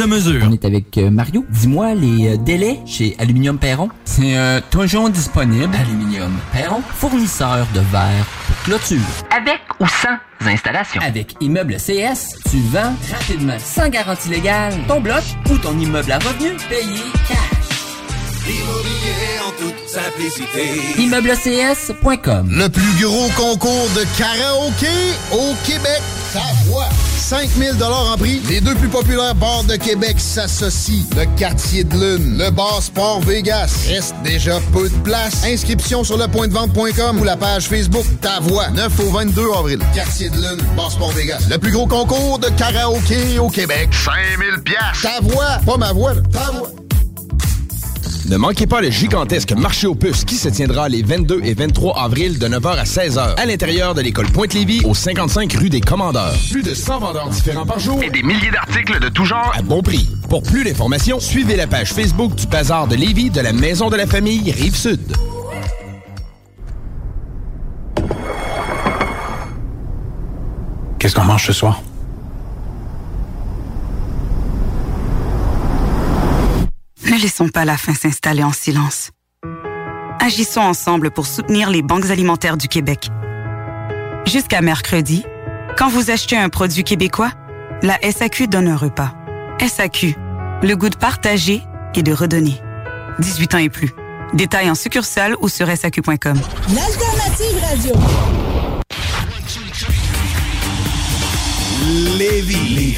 de mesure. On est avec Mario. Dis-moi les délais chez Aluminium Perron. C'est toujours disponible. Aluminium Perron, fournisseur de verre pour clôture. Avec ou sans installation. Avec Immeuble CS, tu vends rapidement, sans garantie légale, ton bloc ou ton immeuble à revenus payé cash. Immobilier en toute simplicité. Immeuble CS.com. Le plus gros concours de karaoké au Québec, ça voit. 5 000 $ en prix. Les deux plus populaires bars de Québec s'associent. Le Quartier de Lune, le Bar Sport Vegas. Reste déjà peu de place. Inscription sur le pointdevente.com ou la page Facebook Ta Voix. 9 au 22 avril. Quartier de Lune, Bar Sport Vegas. Le plus gros concours de karaoké au Québec. 5 000 $. Ta Voix. Pas ma voix, là. Ta Voix. Ne manquez pas le gigantesque marché aux puces qui se tiendra les 22 et 23 avril de 9h à 16h à l'intérieur de l'école Pointe-Lévis au 55 rue des Commandeurs. Plus de 100 vendeurs différents par jour et des milliers d'articles de tout genre à bon prix. Pour plus d'informations, suivez la page Facebook du Bazar de Lévis de la Maison de la Famille Rive-Sud. Qu'est-ce qu'on mange ce soir? Ne laissons pas la faim s'installer en silence. Agissons ensemble pour soutenir les banques alimentaires du Québec. Jusqu'à mercredi, quand vous achetez un produit québécois, la SAQ donne un repas. SAQ, le goût de partager et de redonner. 18 ans et plus. Détails en succursale ou sur saq.com. L'Alternative Radio. Lévis.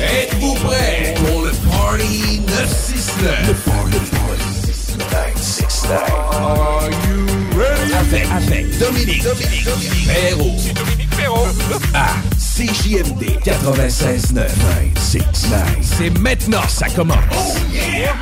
Êtes-vous prêts pour le Party 969? Le Party 969. Are you ready? Avec Dominique Perrault. C'est Dominique Perrault. À CJMD 969. 969. C'est maintenant, ça commence. Oh yeah!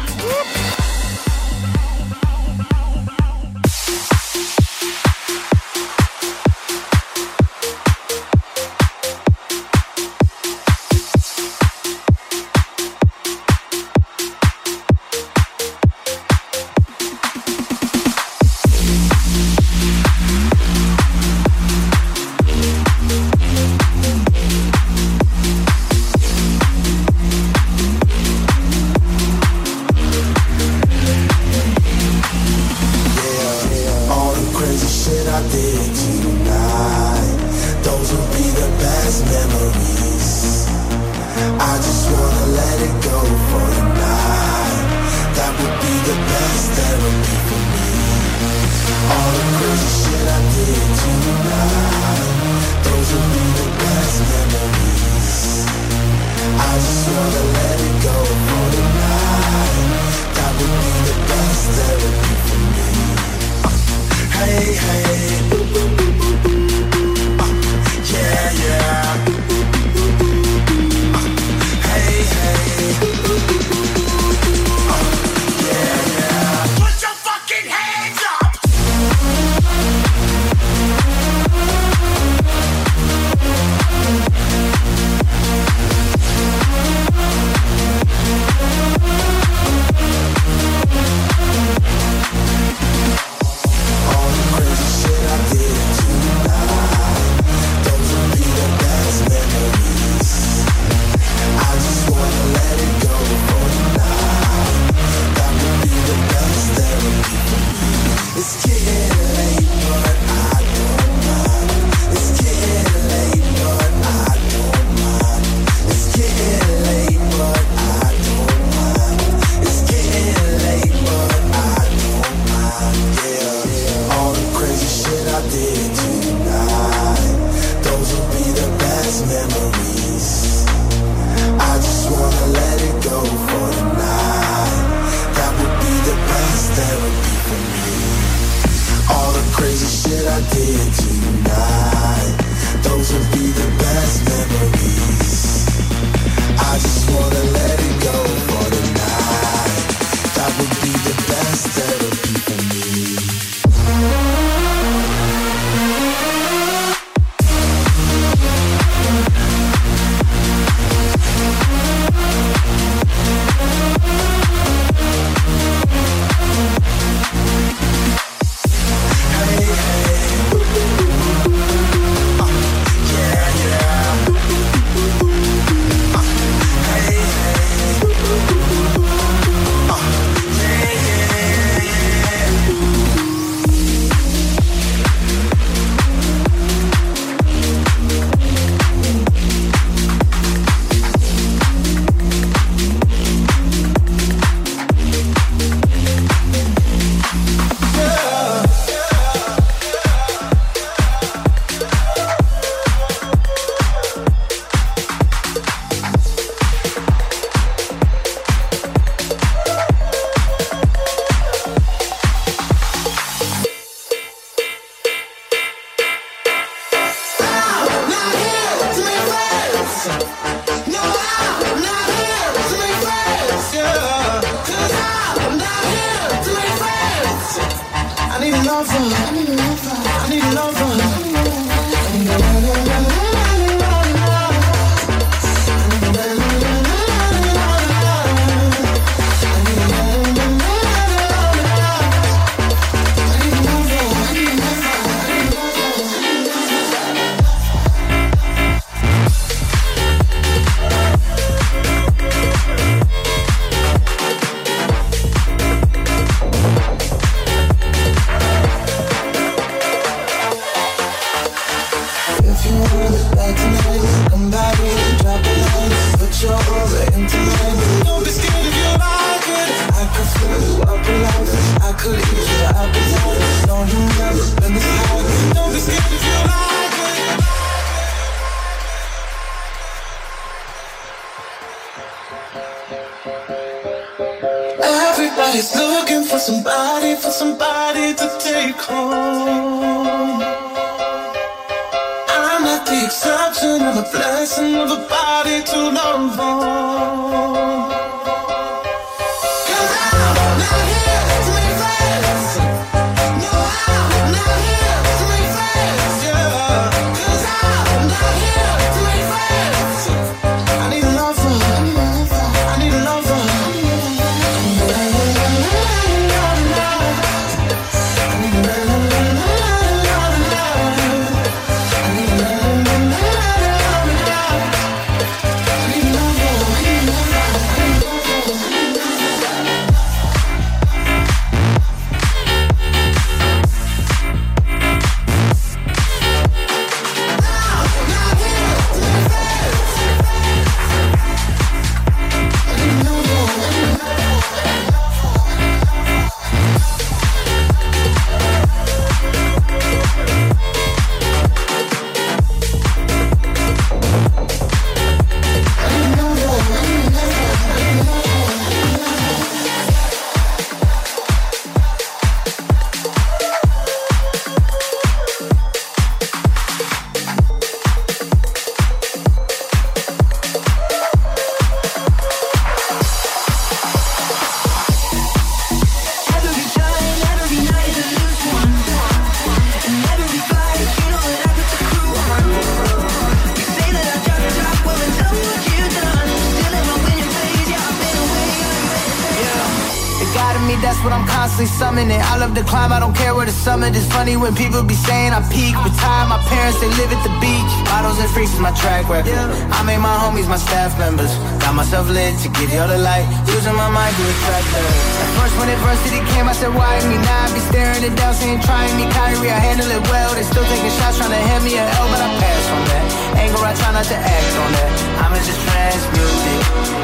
I love the climb, I don't care where the summit is. Funny when people be saying I peak. Retired, my parents, they live at the beach. Bottles and freaks is my track record. I made my homies my staff members. Got myself lit to give y'all the light. Using my mind to attract her. At first, when adversity came, I said, why me? Now I be staring it down, saying, trying me. Kyrie, I handle it well. They still taking shots, trying to hand me an L, but I pass on that. Anger, I try not to act on that. I'ma just transmute it.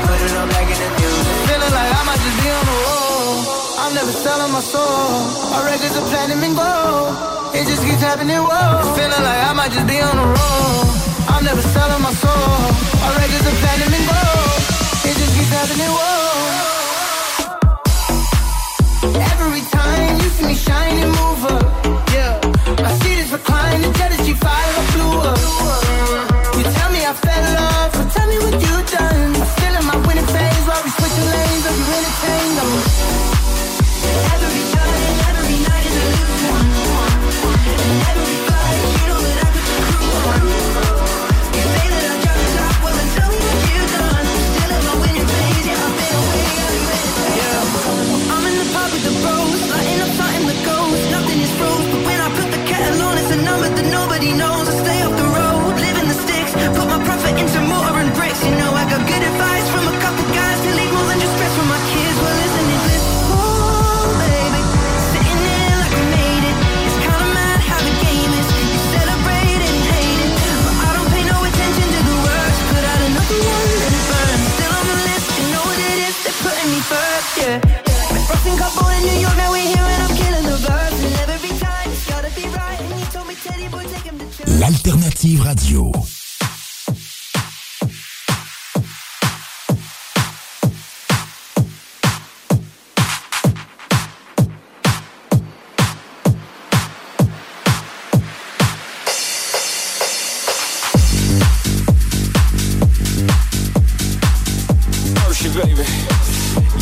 Put it all back in the music. Feeling like I might just be on the road. I'm never selling my soul. Our records are platinum and gold. It just keeps happening, whoa. Feeling like I might just be on the road. I'm never selling my soul. Our records are platinum and gold. It just keeps happening, whoa. Every time you see me shine and move up, yeah. I see this recline, the jet is G5, I flew up. You tell me I fell off, but tell me what you done. I'm still in my winning phase while we switching lanes. Are you entertained? L'Alternative Radio. Hershey, baby.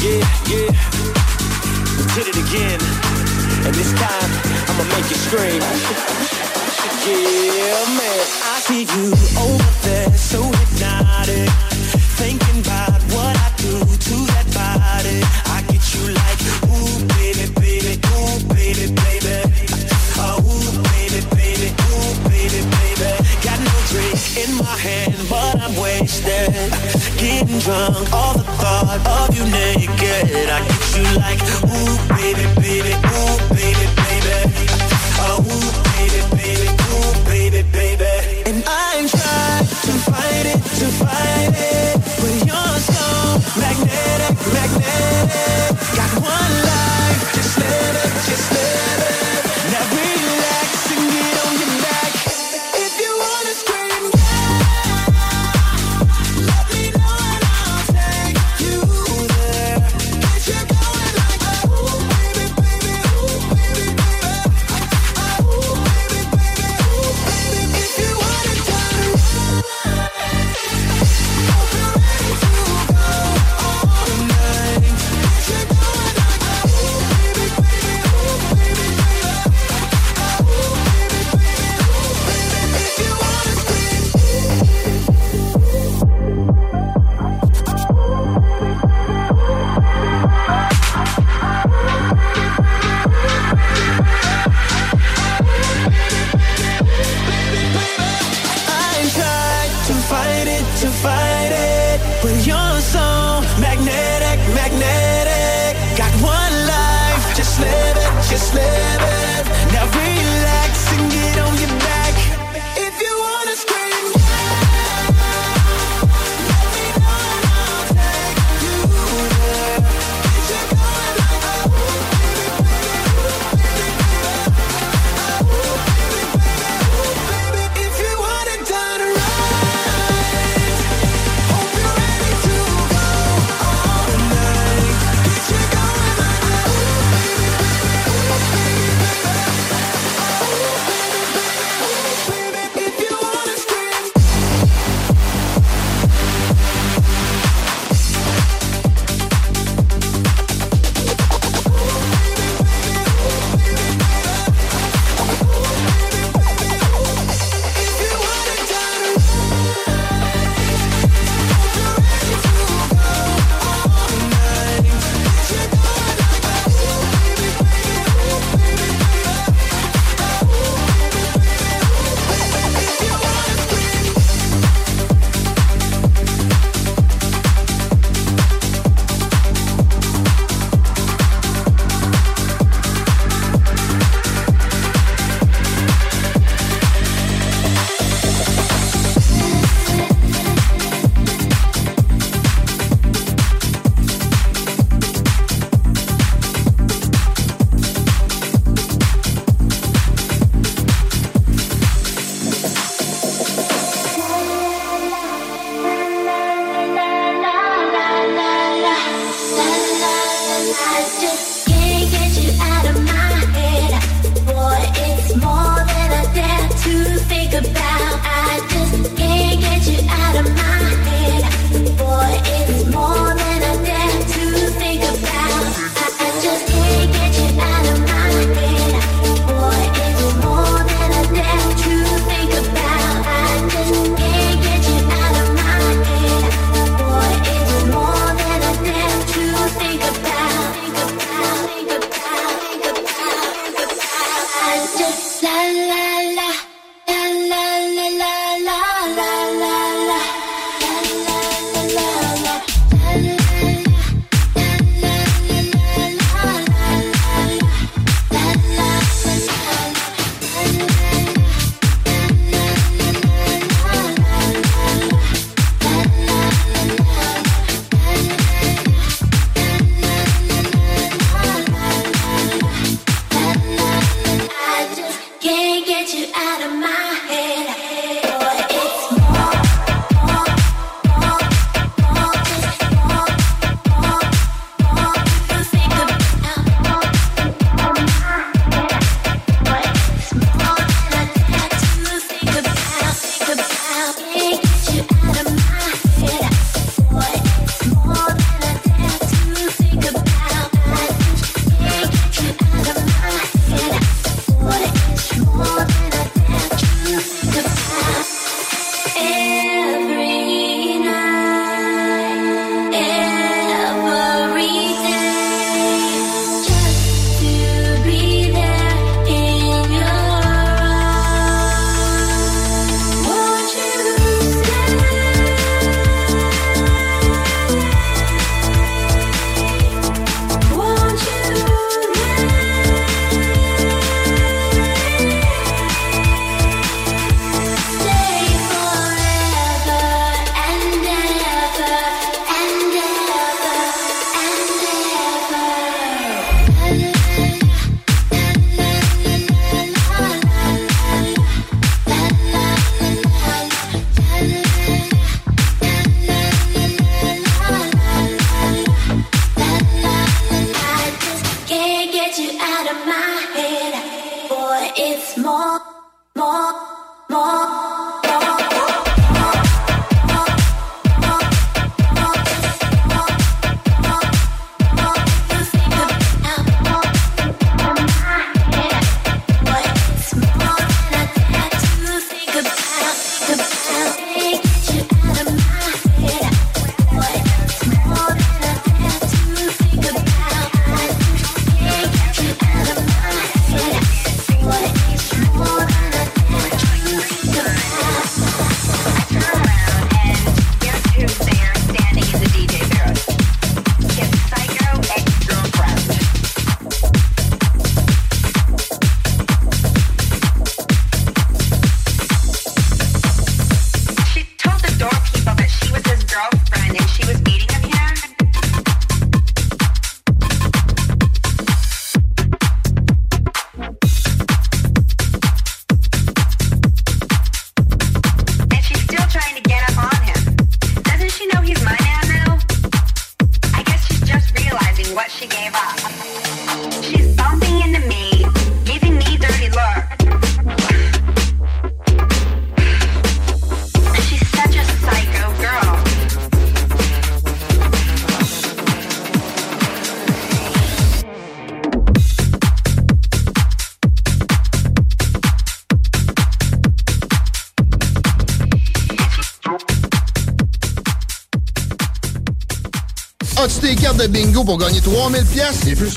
Yeah, yeah. Did it again. and this time I'ma make you scream. Yeah, man, I see you over there, so hypnotic, thinking about what I do to that body. I get you like, ooh, baby, baby, ooh, baby, baby, ooh, baby, baby, ooh, baby, baby. Got no drink in my hand, but I'm wasted, getting drunk, all the thought of you naked. I get you like, ooh, baby, baby, ooh, baby, baby, ooh, baby, baby, ooh, baby, baby. And I'm trying to fight it, but you're so magnetic, magnetic. Got one life, just let it, just let it. Now relax and get on your back. If you wanna scream, let me know and I'll take you there. Get you going like, ooh, baby, baby, ooh, baby, baby, ooh, baby, baby, ooh, baby. If you wanna turn around, hope you're ready to go all night. Get you going like, ooh, baby, baby, ooh, baby, baby, ooh, baby, baby, ooh, baby. If you wanna scream, I tried to fight it, but you're so magnetic, magnetic. Got one life, just live it, just live it. Now relax and get on your back. If you wanna scream, let me know and I'll take you there. Get you going like, ooh, baby, baby, ooh, baby, baby, ooh, baby, baby, ooh, baby. If you wanna turn around, hope you're ready to go all night. Get you going like, ooh, baby, baby, ooh, baby, baby, ooh, baby, baby, ooh, baby. If you wanna scream, if you wanna turn around, hope you're ready to go all night. Get you going like, ooh, baby, baby, ooh, baby, baby, ooh, baby, baby, ooh, baby. If you wanna scream, I just can't get you out of my head. Boy, it's more than I dare to think about. I just can't get you out of my head. Boy, it's more than I dare to think about. I just can't get you out of my head. Boy, it's more than I dare to think about. I just can't get you out of my head. Boy, it's more than I dare to think about. Think about. what she gave up. She's bumping into me, giving me dirty look. She's such a psycho girl. As-tu tes cartes de bingo pour gagner 3000$ et plus?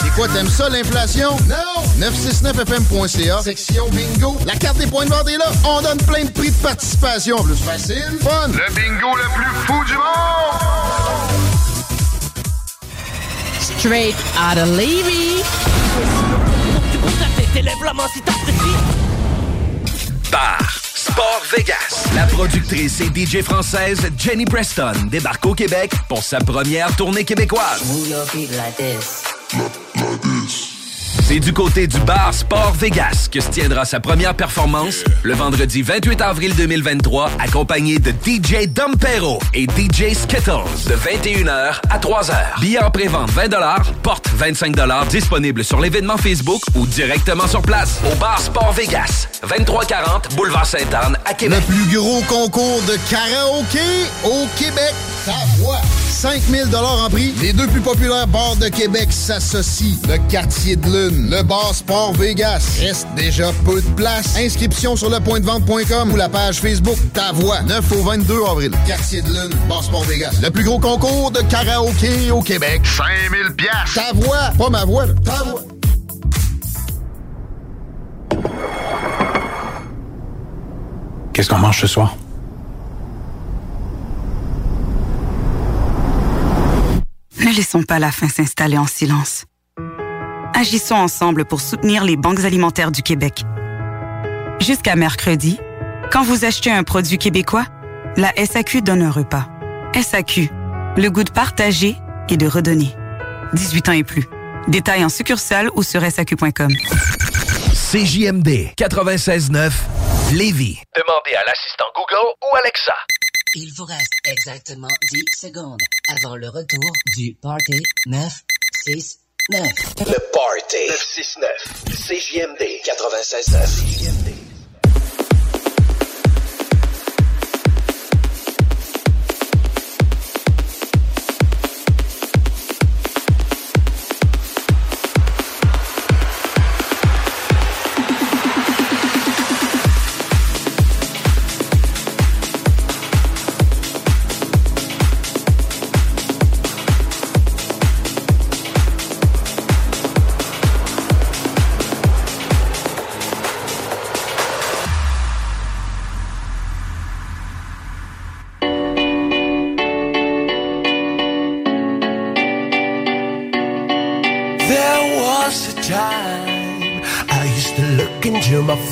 C'est quoi, t'aimes ça, l'inflation? Non! 969fm.ca, section bingo. La carte des points de vente est là. On donne plein de prix de participation. Plus facile, fun. Le bingo le plus fou du monde! Straight out of Lévis. Bar Sport Vegas. La productrice et DJ française Jenny Preston débarque au Québec pour sa première tournée québécoise. C'est du côté du Bar Sport Vegas que se tiendra sa première performance le vendredi 28 avril 2023, accompagné de DJ Dompero et DJ Skittles de 21h à 3h. Billets en pré-vente 20$, porte 25$, disponible sur l'événement Facebook ou directement sur place au Bar Sport Vegas, 2340 Boulevard Sainte-Anne à Québec. Le plus gros concours de karaoké au Québec. Ça voit. 5000$ en prix. Les deux plus populaires bars de Québec s'associent. Le Quartier de Lune, le Bar Sport Vegas. Reste déjà peu de place. Inscription sur le pointdevente.com ou la page Facebook Ta Voix. 9 au 22 avril. Quartier de Lune, Bar Sport Vegas. Le plus gros concours de karaoké au Québec. 5000$. Ta Voix. Pas ma voix, là. Ta Voix. Qu'est-ce qu'on mange ce soir? Ne laissons pas la faim s'installer en silence. Agissons ensemble pour soutenir les banques alimentaires du Québec. Jusqu'à mercredi, quand vous achetez un produit québécois, la SAQ donne un repas. SAQ, le goût de partager et de redonner. 18 ans et plus. Détails en succursale ou sur saq.com. CJMD 969 Lévis. Demandez à l'assistant Google ou Alexa. Il vous reste exactement 10 secondes avant le retour du Party 969. Le Party 969. CJMD 96.9. My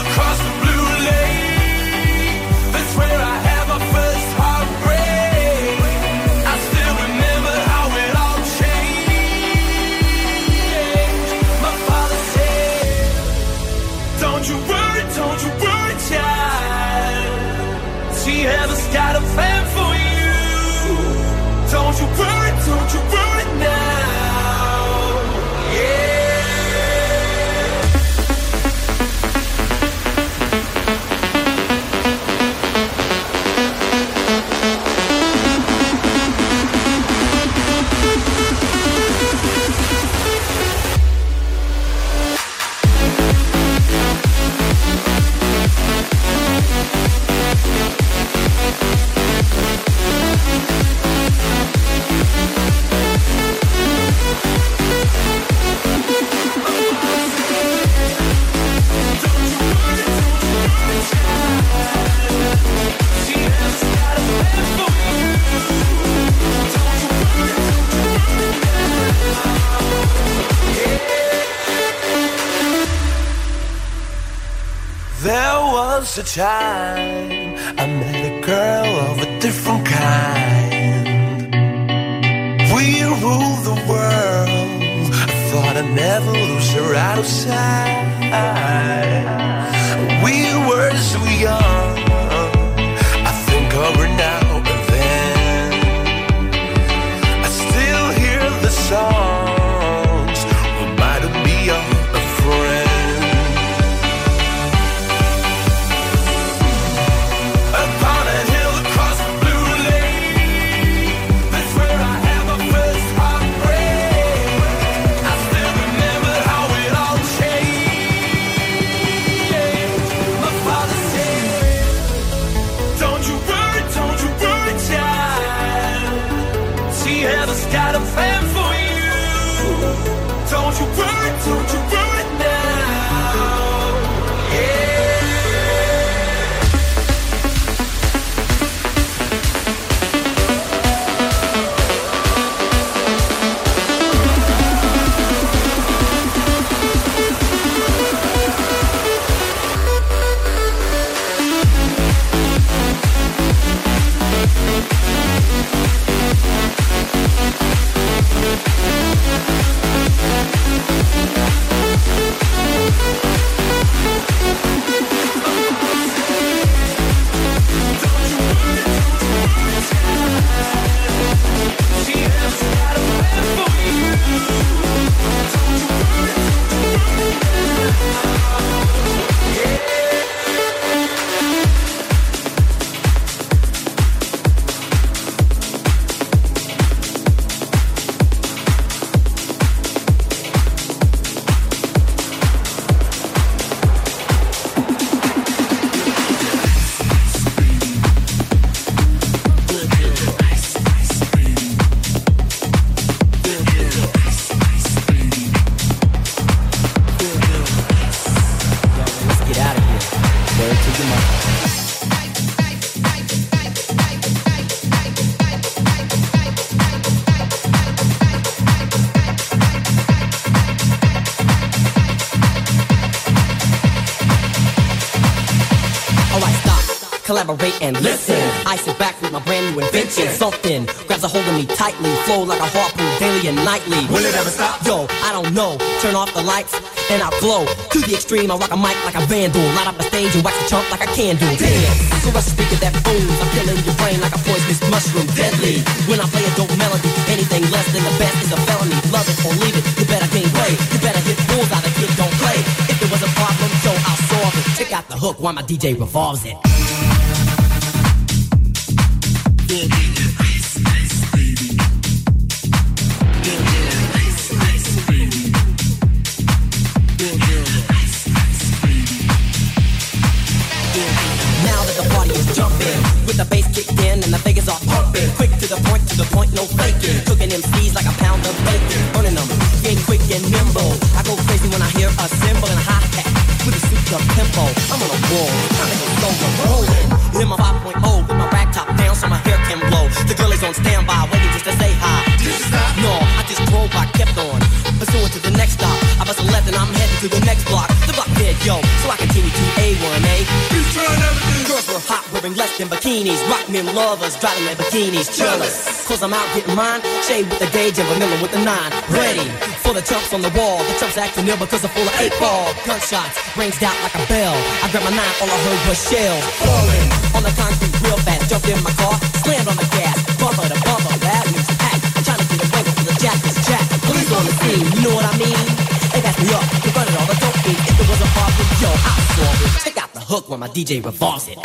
across the blue lake, that's where I had my first heartbreak. I still remember how it all changed. My father said, don't you worry, child. She has got a plan for you. Don't you worry, was a time I met a girl of a different kind. We ruled the world. I thought I'd never lose her out of sight. We were so young. I think of her now and then. I still hear the songs. Reminded me of a friend. Don't you worry now, and listen. I sit back with my brand new invention. Something grabs a hold of me tightly, flow like a harpoon daily and nightly. Will it ever stop? Yo, I don't know. Turn off the lights and I blow to the extreme. I rock a mic like a vandal, light up the stage and wax the chump like a candle. Damn, I can rush a speaker that booms. I'm killing your brain like a poisonous mushroom, deadly. When I play a dope melody, anything less than the best is a felony. Love it or leave it, you better gain weight. You better hit bulls out of kid don't play. If there was a problem, yo, I'll solve it. Check out the hook while my DJ revolves it. Rock men lovers, driving their bikinis, jealous. Cause I'm out getting mine, shade with the gauge and vanilla with the 9. Ready for the chumps on the wall. The chumps acting ill because I'm full of 8-ball. Gunshots ranged out like a bell. I grabbed my 9, all I heard was shells falling on the concrete real fast. Jumped in my car, slammed on the gas, bumper to bumper, that means packed. I'm trying to get away from the jack is jacked. Police on the scene, you know what I mean? They passed me up, they run it all, I don't mean. If it was a problem, yo, I'll solve it. Check out the hook when my DJ revolves it.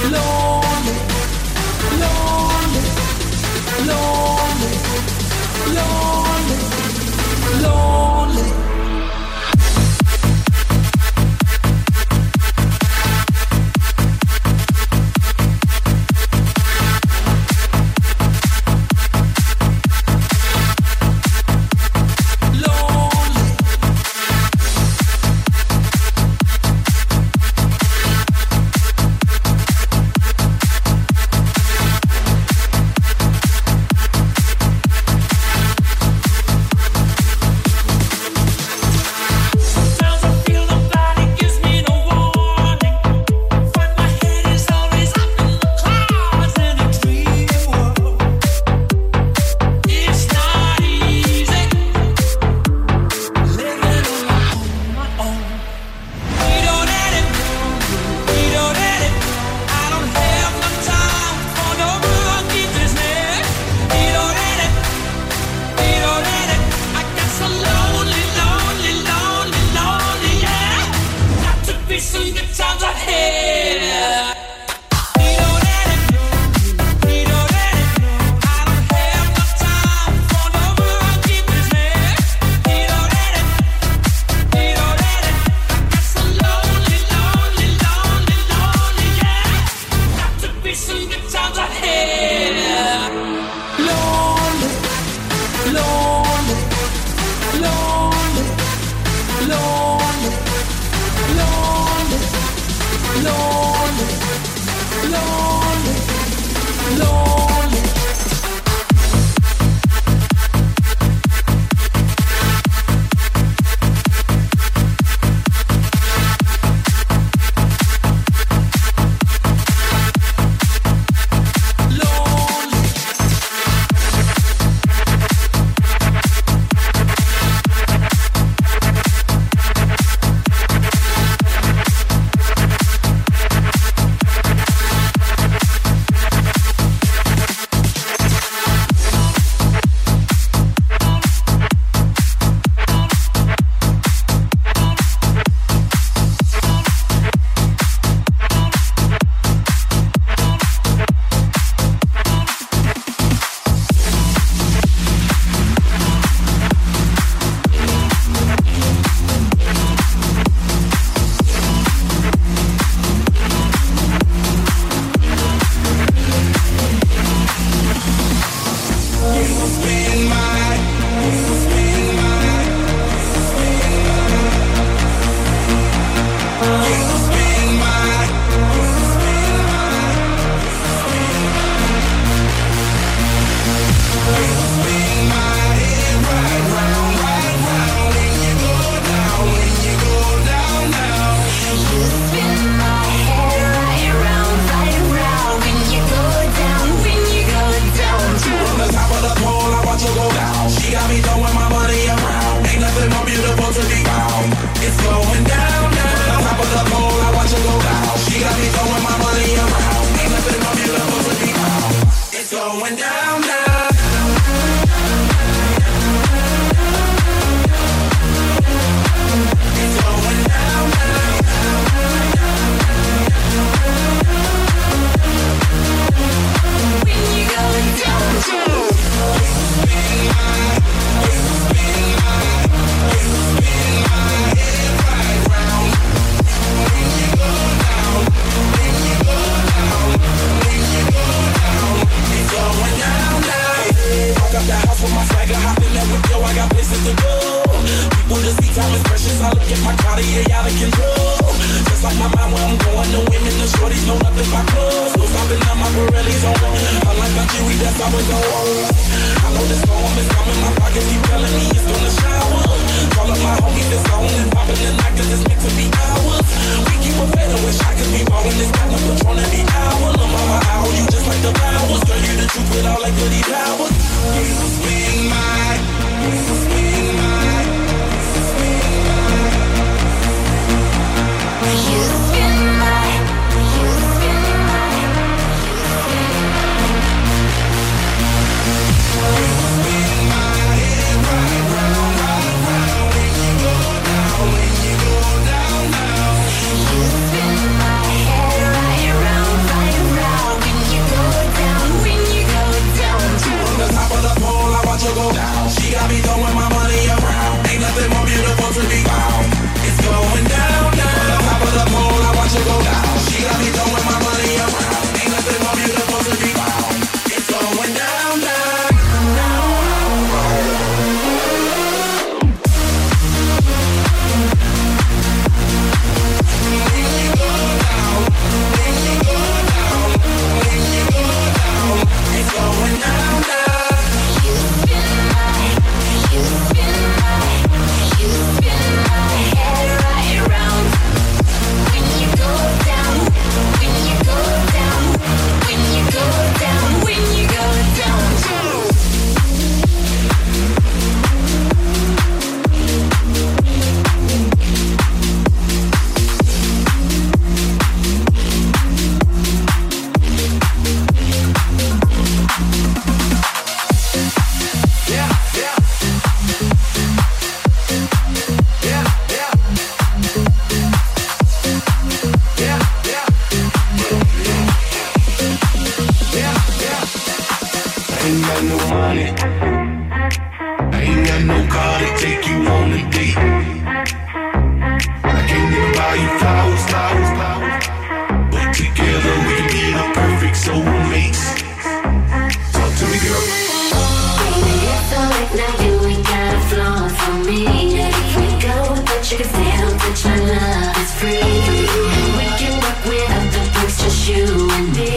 Around. money. Ain't got no car to take you on a date. I can't even buy you flowers, flowers, flowers. But together we can be the perfect soulmates. Talk to me, girl. Baby, you're so right now, you ain't got a flaw for me. If we go, but you can say don't touch my love, it's free. And we can work with other folks, just you and me.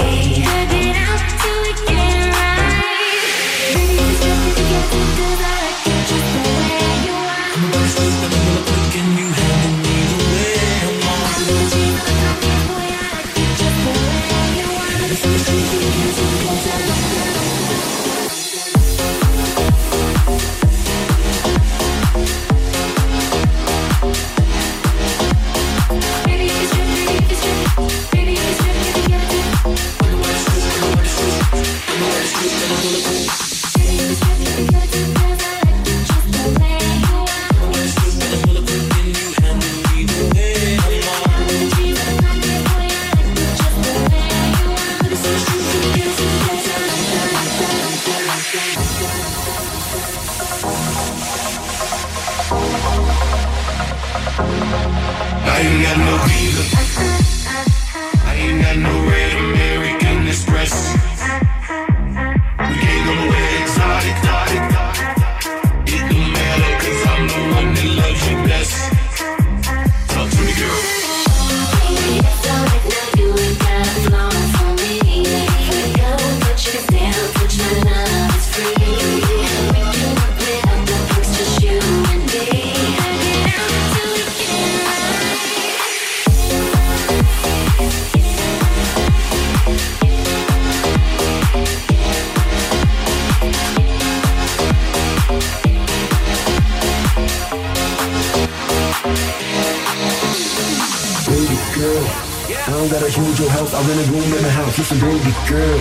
Listen, baby girl.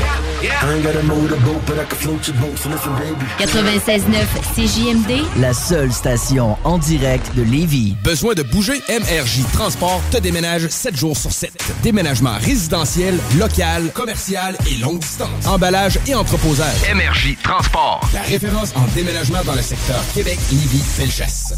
I ain't got a motorboat, but I can float your boat. So listen, baby. 96.9 CJMD, la seule station en direct de Lévis. Besoin de bouger? MRJ Transport te déménage 7 jours sur 7. Déménagement résidentiel, local, commercial et longue distance. Emballage et entreposage. MRJ Transport, la référence en déménagement dans le secteur Québec, Lévis, Felchasse.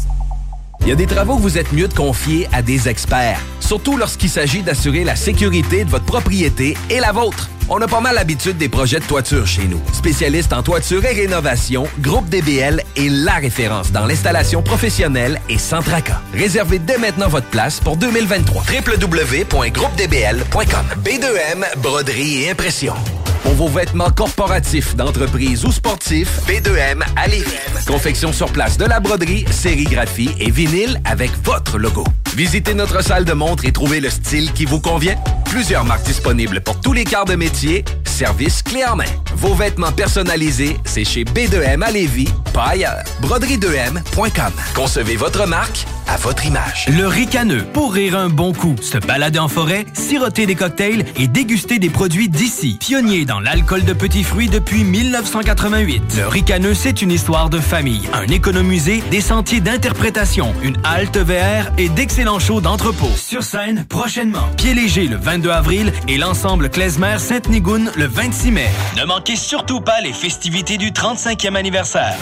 Il y a des travaux que vous êtes mieux de confier à des experts, surtout lorsqu'il s'agit d'assurer la sécurité de votre propriété et la vôtre. On a pas mal l'habitude des projets de toiture chez nous. Spécialiste en toiture et rénovation, groupedbl est la référence dans l'installation professionnelle et sans tracas. Réservez dès maintenant votre place pour 2023. www.groupedbl.com. B2M, broderie et impression. Pour vos vêtements corporatifs, d'entreprise ou sportifs, B2M à Lévis. Confection sur place de la broderie, sérigraphie et vinyle avec votre logo. Visitez notre salle de montre et trouvez le style qui vous convient. Plusieurs marques disponibles pour tous les quarts de métier. Service clé en main. Vos vêtements personnalisés, c'est chez B2M à Lévis, pas ailleurs. Broderie2m.com. Concevez votre marque à votre image. Le Ricaneux, pour rire un bon coup, se balader en forêt, siroter des cocktails et déguster des produits d'ici. Pionnier dans l'alcool de petits fruits depuis 1988. Le Ricaneux, c'est une histoire de famille, un économusée, des sentiers d'interprétation, une halte VR et d'excellents shows d'entrepôt. Sur scène, prochainement. Pieds léger le 22 avril et l'ensemble Klezmer-Saint-Nigoun le 26 mai. Ne manquez surtout pas les festivités du 35e anniversaire.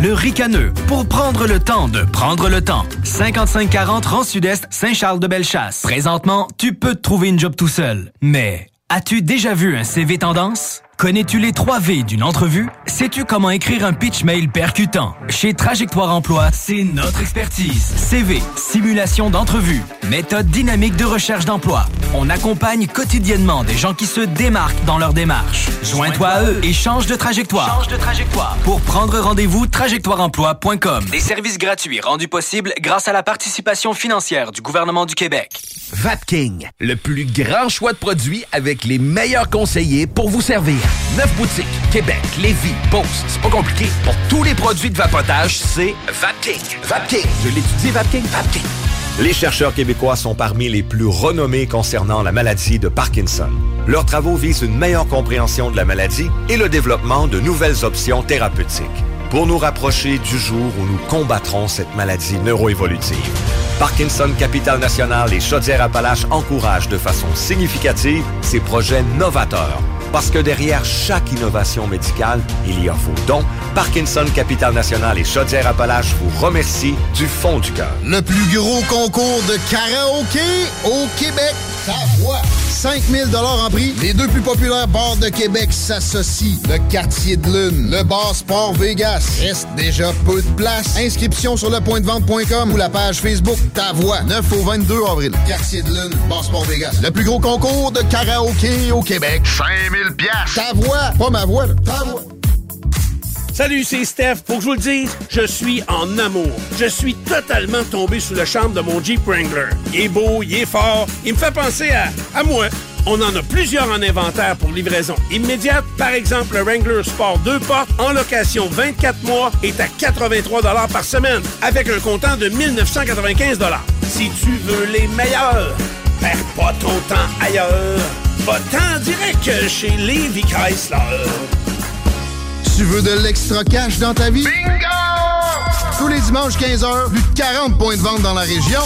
Le Ricaneux, pour prendre le temps de prendre le temps. 5540 Rang Sud-Est, Saint-Charles-de-Bellechasse. Présentement, tu peux te trouver une job tout seul. Mais as-tu déjà vu un CV tendance? Connais-tu les 3 V d'une entrevue? Sais-tu comment écrire un pitch mail percutant? Chez Trajectoire Emploi, c'est notre expertise. CV, simulation d'entrevue, méthode dynamique de recherche d'emploi. On accompagne quotidiennement des gens qui se démarquent dans leur démarche. Joins-toi à eux et change de trajectoire. Change de trajectoire. Pour prendre rendez-vous, trajectoireemploi.com. Des services gratuits rendus possibles grâce à la participation financière du gouvernement du Québec. VapKing, le plus grand choix de produits avec les meilleurs conseillers pour vous servir. 9 boutiques, Québec, Lévis, Beauce, c'est pas compliqué. Pour tous les produits de vapotage, c'est VapKing. VapKing, je l'étudie, VapKing, VapKing. Les chercheurs québécois sont parmi les plus renommés concernant la maladie de Parkinson. Leurs travaux visent une meilleure compréhension de la maladie et le développement de nouvelles options thérapeutiques pour nous rapprocher du jour où nous combattrons cette maladie neuroévolutive. Parkinson Capitale-Nationale et Chaudière-Appalaches encourage de façon significative ces projets novateurs Parce que derrière chaque innovation médicale, il y a vos dons. Parkinson Capitale-Nationale et Chaudière-Appalaches vous remercie du fond du cœur. Le plus gros concours de karaoké au Québec, ça voit. 5 000 $ en prix. Les deux plus populaires bars de Québec s'associent. Le Quartier de Lune, le Bar Sport Vegas. Reste déjà peu de place. Inscription sur le pointdevente.com ou la page Facebook Ta Voix. 9 au 22 avril. Quartier de Lune, Bar Sport Vegas. Le plus gros concours de karaoké au Québec. 5 000 $. Ta Voix. Pas ma voix, là. Ta Voix. Salut, c'est Steph. Faut que je vous le dise, je suis en amour. Je suis totalement tombé sous le charme de mon Jeep Wrangler. Il est beau, il est fort. Il me fait penser à moi. On en a plusieurs en inventaire pour livraison immédiate. Par exemple, le Wrangler Sport 2 portes en location 24 mois est à 83 $ par semaine avec un comptant de 1995 $. Si tu veux les meilleurs, perds pas ton temps ailleurs. Va-t'en direct chez Lévis Chrysler. Tu veux de l'extra cash dans ta vie? Bingo! Tous les dimanches 15 h, plus de 40 points de vente dans la région.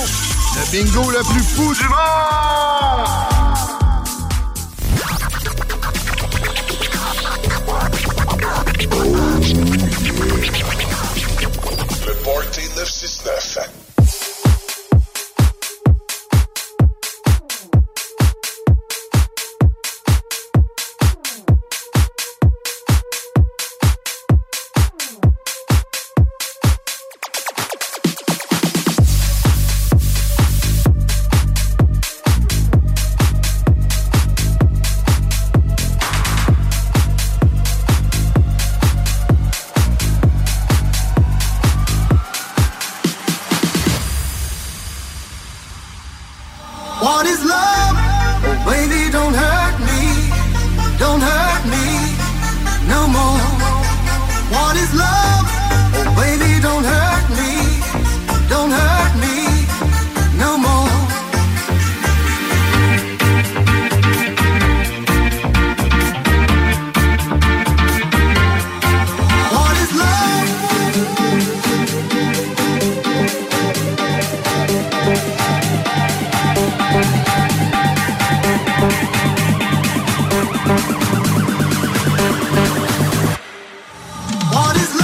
Le bingo le plus fou du monde! Le Party 969. What is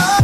love?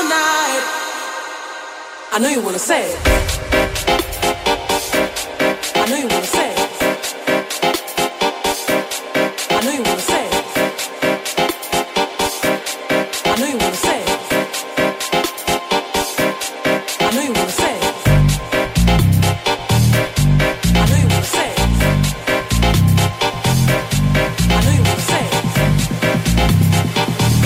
overnight. I know you wanna say it. I know you wanna say it. I know you wanna say it. I know you wanna say it. I know you wanna say it. I know you wanna say it. I know you wanna say it. I know you wanna say it.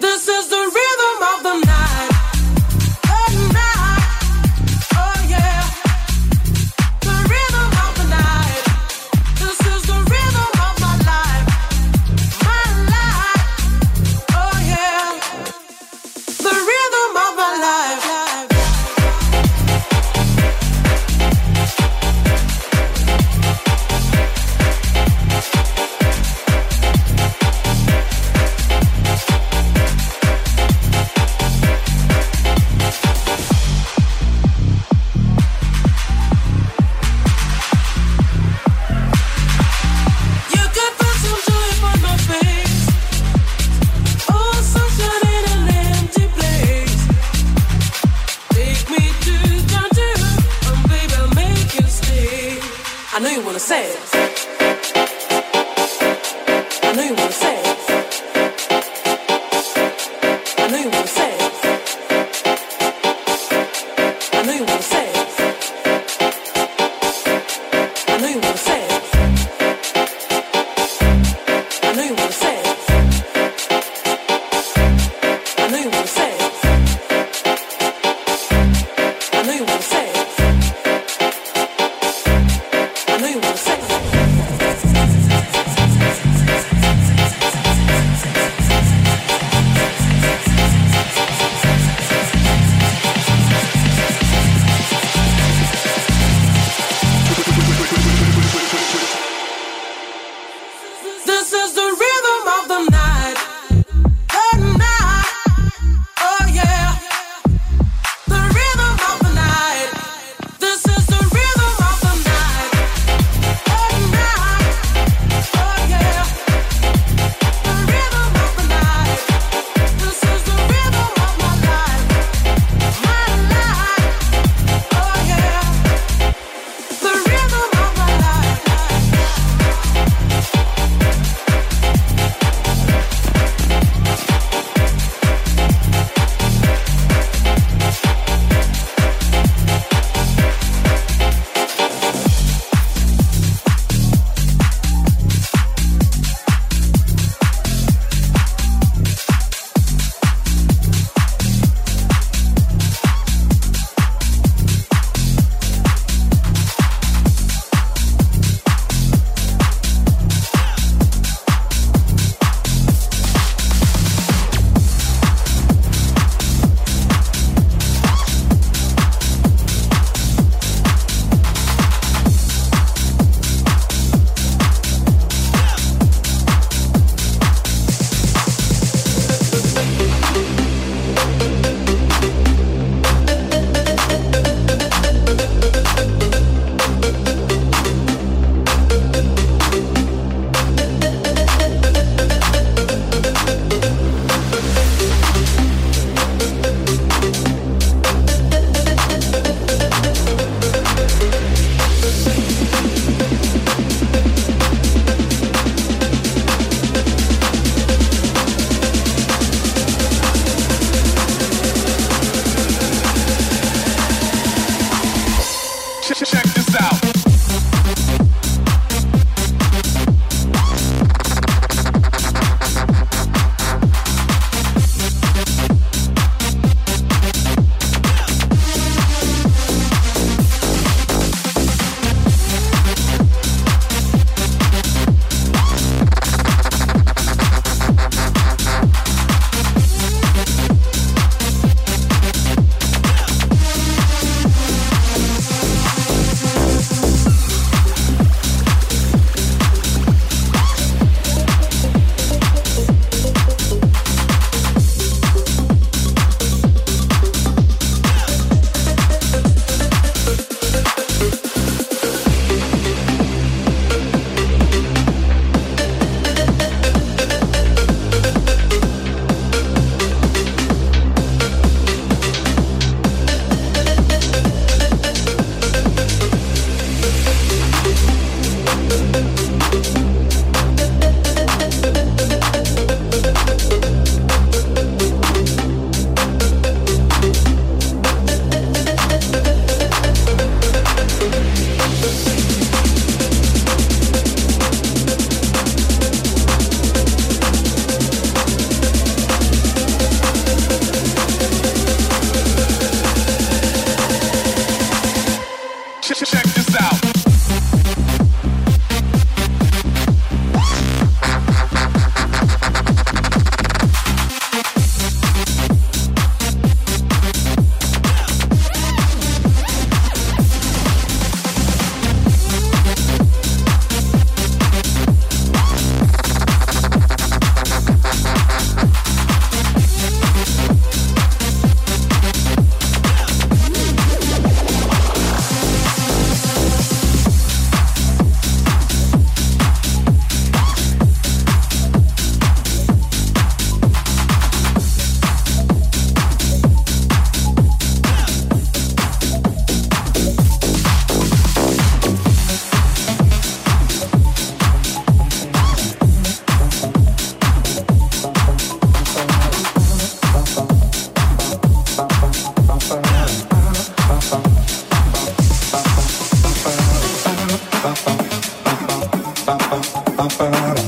This is the rhythm of the night. I know you wanna say it.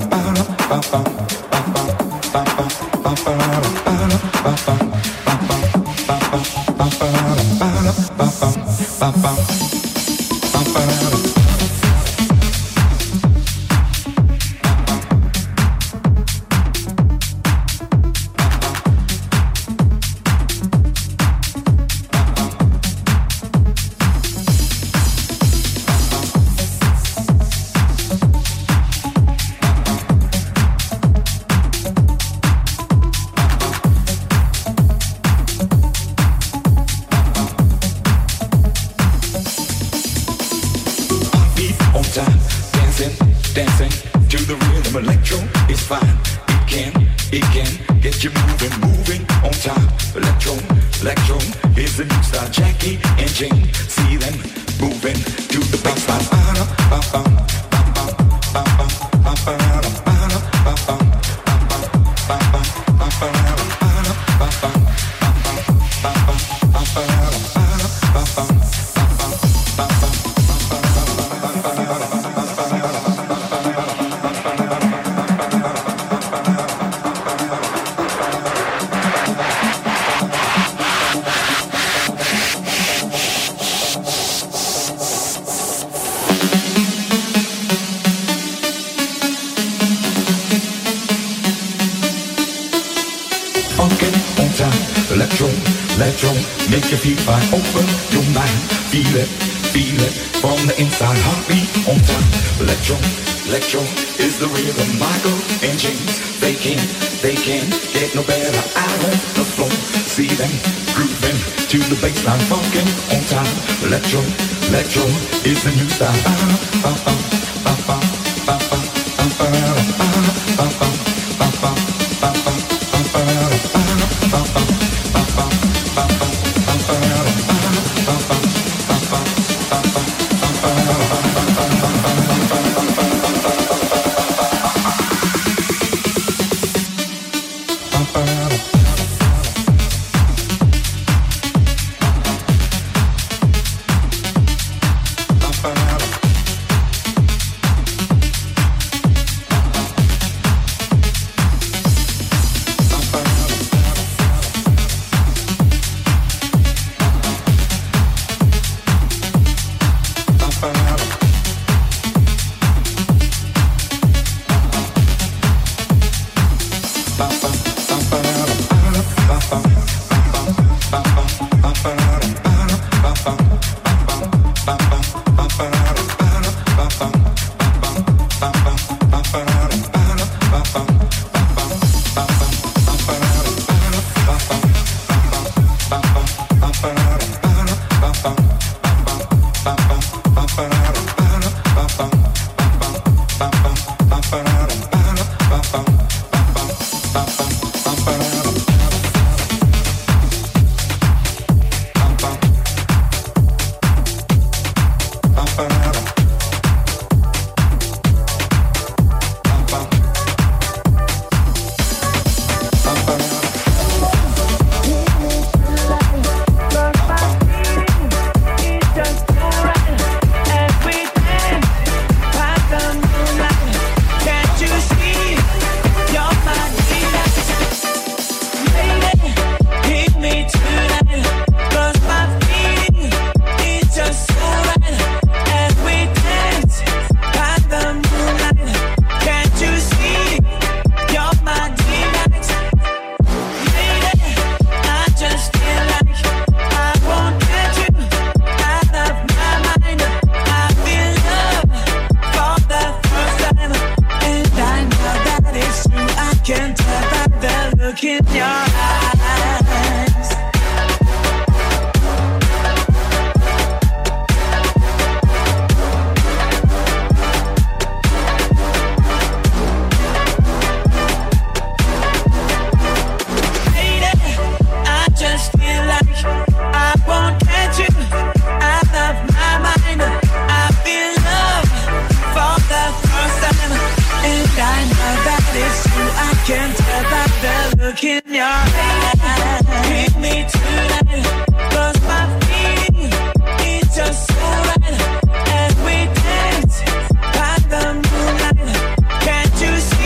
Can't you see?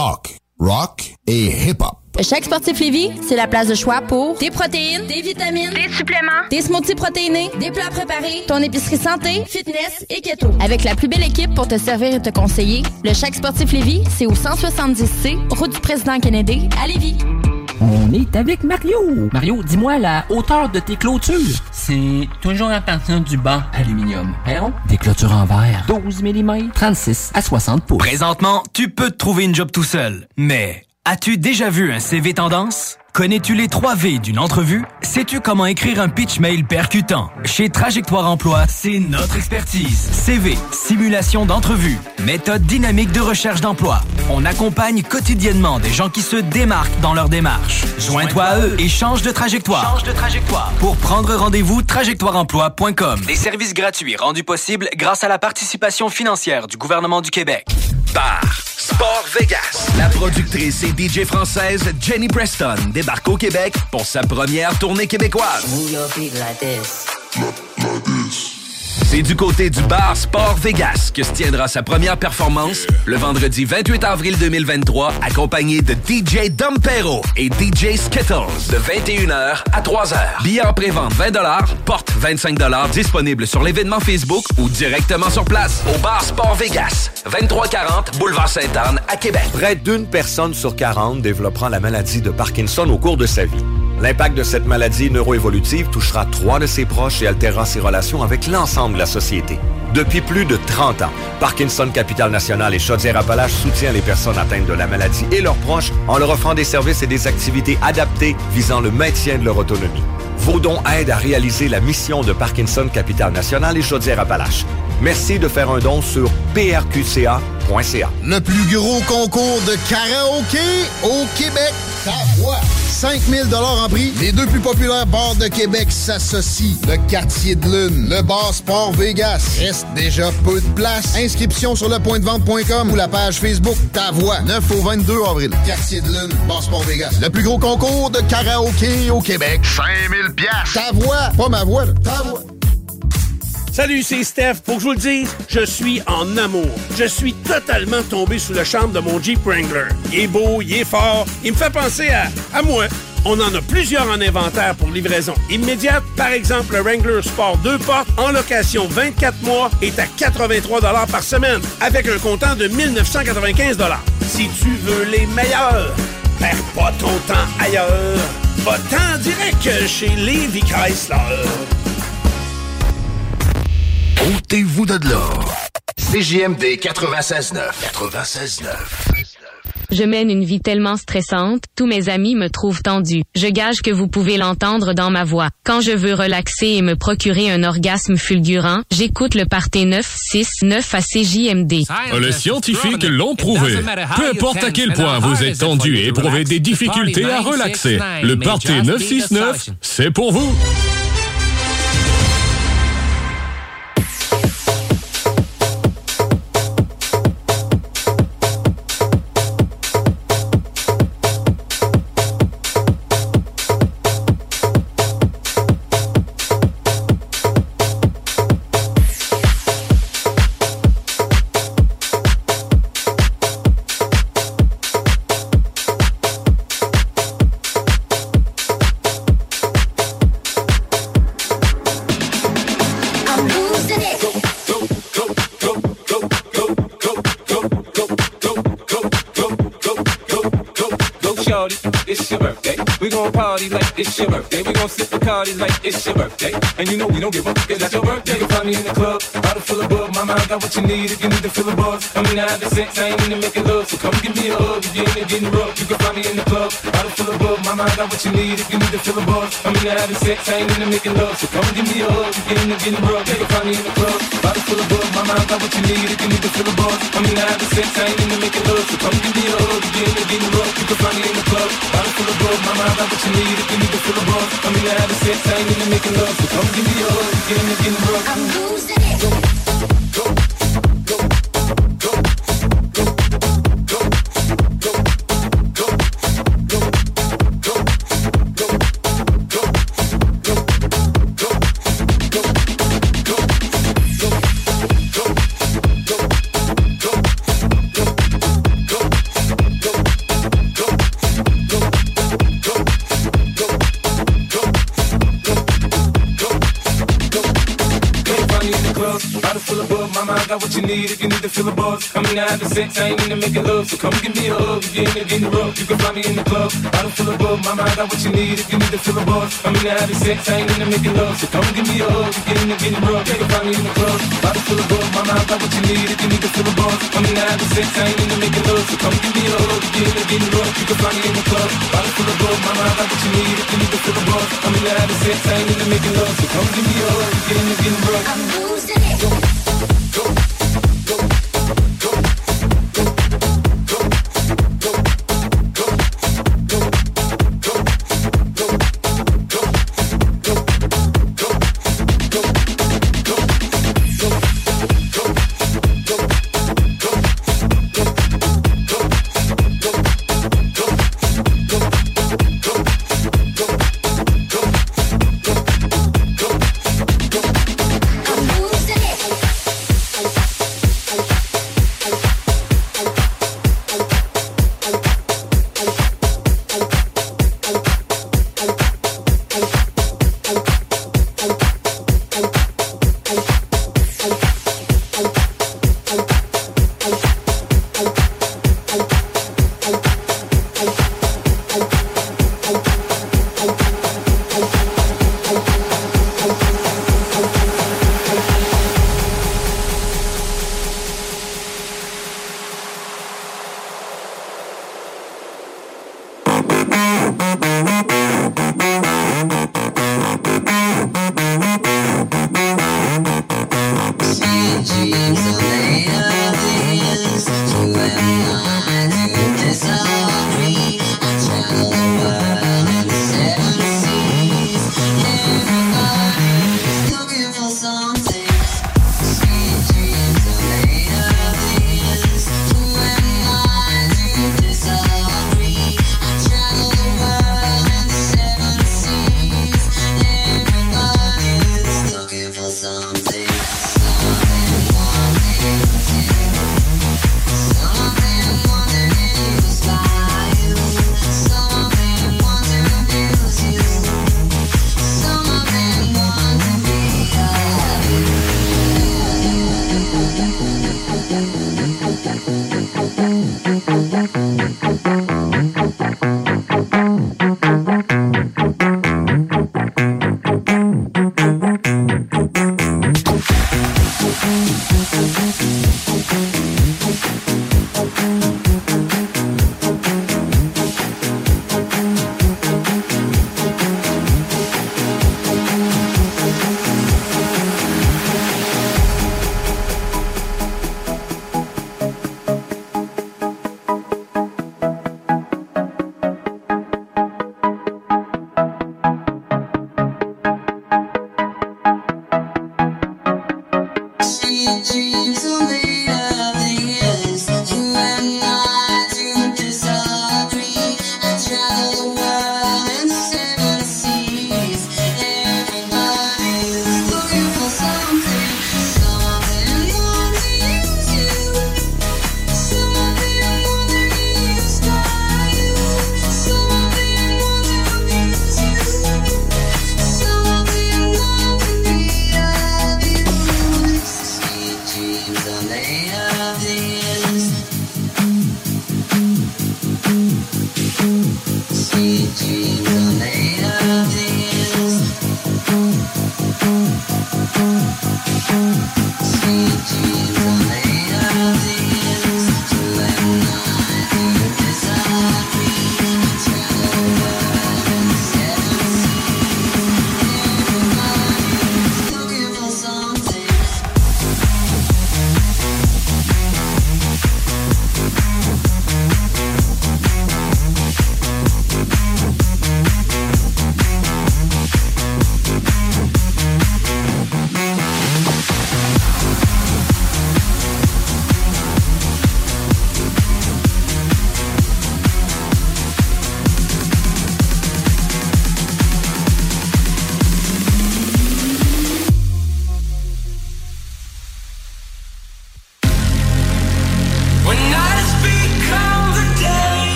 talk, rock et hip-hop. Chaque sportif Lévis, c'est la place de choix pour des protéines, des vitamines, des suppléments, des smoothies protéinés, des plats préparés, ton épicerie santé, fitness et keto. Avec la plus belle équipe pour te servir et te conseiller, le Chaque sportif Lévis, c'est au 170C, route du Président Kennedy, à Lévis. On est avec Mario. Mario, dis-moi la hauteur de tes clôtures. C'est toujours à partir du banc Aluminium Perron. Des clôtures en verre. 12 mm, 36 à 60 pouces. Présentement, tu peux te trouver une job tout seul. Mais as-tu déjà vu un CV tendance? Connais-tu les 3 V d'une entrevue? Sais-tu comment écrire un pitch mail percutant? Chez Trajectoire Emploi, c'est notre expertise. CV, simulation d'entrevue, méthode dynamique de recherche d'emploi. On accompagne quotidiennement des gens qui se démarquent dans leur démarche. Joins-toi à eux et change de trajectoire. Change de trajectoire. Pour prendre rendez-vous, trajectoireemploi.com. Des services gratuits rendus possibles grâce à la participation financière du gouvernement du Québec. Bar Sport Vegas. La productrice et DJ française Jenny Preston débarque au Québec pour sa première tournée québécoise. C'est du côté du Bar Sport Vegas que se tiendra sa première performance le vendredi 28 avril 2023, accompagné de DJ Dompero et DJ Skittles de 21h à 3h. Billets en pré-vente 20$, porte 25$, disponible sur l'événement Facebook ou directement sur place au Bar Sport Vegas, 2340 Boulevard Sainte-Anne à Québec. Près d'une personne sur 40 développera la maladie de Parkinson au cours de sa vie. L'impact de cette maladie neuroévolutive touchera 3 de ses proches et altérera ses relations avec l'ensemble de la société. Depuis plus de 30 ans, Parkinson Capitale-Nationale et Chaudière-Appalaches soutient les personnes atteintes de la maladie et leurs proches en leur offrant des services et des activités adaptées visant le maintien de leur autonomie. Vos dons aident à réaliser la mission de Parkinson Capitale-Nationale et Chaudière-Appalaches. Merci de faire un don sur prqca.ca. Le plus gros concours de karaoké au Québec, ta voix. 5 000$ en prix. Les 2 plus populaires bars de Québec s'associent. Le Quartier de Lune, le Bar Sport Vegas. Reste déjà peu de place. Inscription sur le pointdevente.com ou la page Facebook Ta Voix. 9 au 22 avril. Quartier de Lune, Bar Sport Vegas. Le plus gros concours de karaoké au Québec. 5 000$. Ta voix. Pas ma voix, là. Ta voix. Salut, c'est Steph. Faut que je vous le dise, je suis en amour. Je suis totalement tombé sous le charme de mon Jeep Wrangler. Il est beau, il est fort. Il me fait penser à moi. On en a plusieurs en inventaire pour livraison immédiate. Par exemple, le Wrangler Sport 2 portes en location 24 mois est à 83 $ par semaine avec un comptant de 1995 $. Si tu veux les meilleurs, perds pas ton temps ailleurs. Va-t'en direct chez Lévis Chrysler. Ôtez-vous de l'or. CJMD 96.9. Je mène une vie tellement stressante, tous mes amis me trouvent tendue. Je gage que vous pouvez l'entendre dans ma voix. Quand je veux relaxer et me procurer un orgasme fulgurant, j'écoute le Party 969 à CJMD. Les scientifiques l'ont prouvé. Peu importe à quel point vous êtes tendu et éprouvez des difficultés à relaxer, le Party 969, c'est pour vous. It's your birthday, we gon' sip the parties like it's your birthday. And you know we don't give up, cause that's your birthday. You'll find me in the club, bottle full of bug. My mind got what you need if you need to fill a buzz. I mean I have the sense, I ain't into making love. So come give me a hug, if you ain't getting rough. You can find me in the club, bottle full of bug. My mind got what you need if you need to fill a buzz. I mean I have the sense, I ain't into making love. So come give me a hug, if you ain't getting rough. You can find me in the club, bottle full of bug. My mind got what you need if you need to fill a buzz. I mean I have the sense, I ain't into making love. So come give me a hug, if you ain't getting rough. You can find me in the club, bottle full of bug. My mind got what you need if you need. I mean, I have a sense, I ain't even making love. So come give me your love, you're making love. I'm losing it. Go, go, go. need if you need to feel the buzz. I mean, I have the sense, I ain't into making love. So come give me a hug, if you ain't into getting rough. You can find me in the club, I don't feel above. My mind got what you need if you need to feel the buzz. I mean, I have the sense, I ain't into making love. So come give me a hug, if you ain't into getting rough. You can find me in the club, I don't feel above. My mind got what you need if you need to feel the buzz. I mean, I have the sense, I ain't into making love. So come give me a hug, if you ain't into getting rough. You can find me in the club, I don't feel above. My mind got what you need if you need to feel the buzz. I mean, I have the sense, I ain't into making love. So come give me a hug, if you ain't into getting rough. I'm losing it. Go.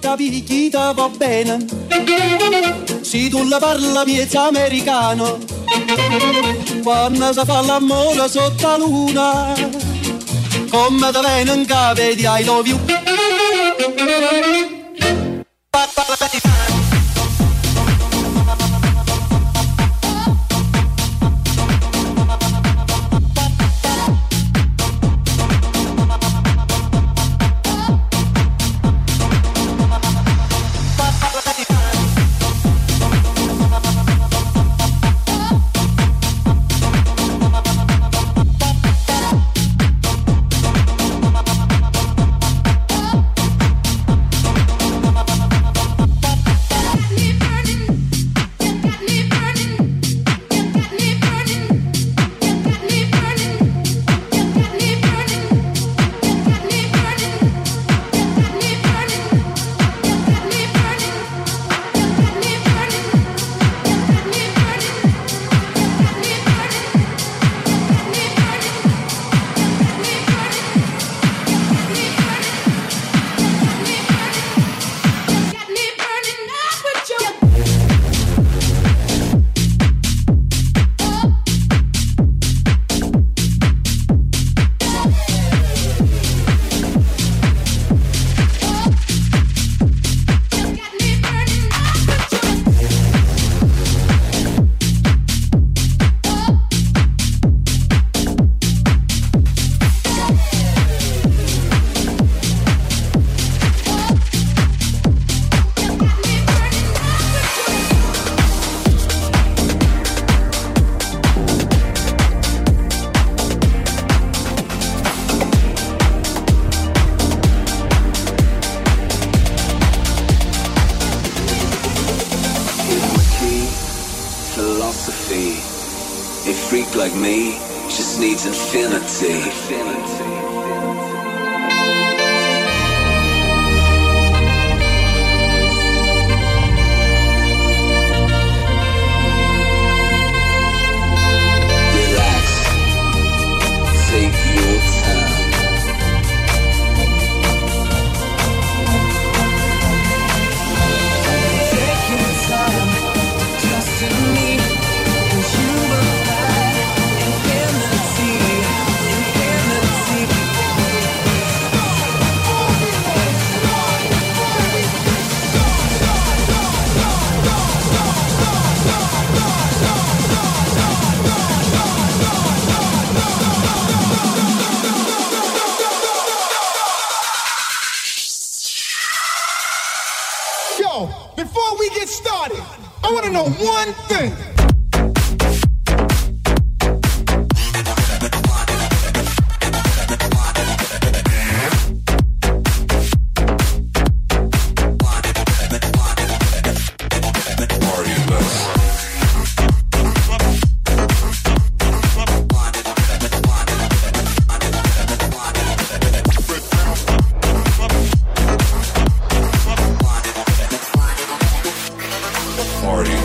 Capisci chi ti va bene, se tu la parla miezza americano, quando si fa l'amore sotto la luna, come te viene in capo di I love you. Party.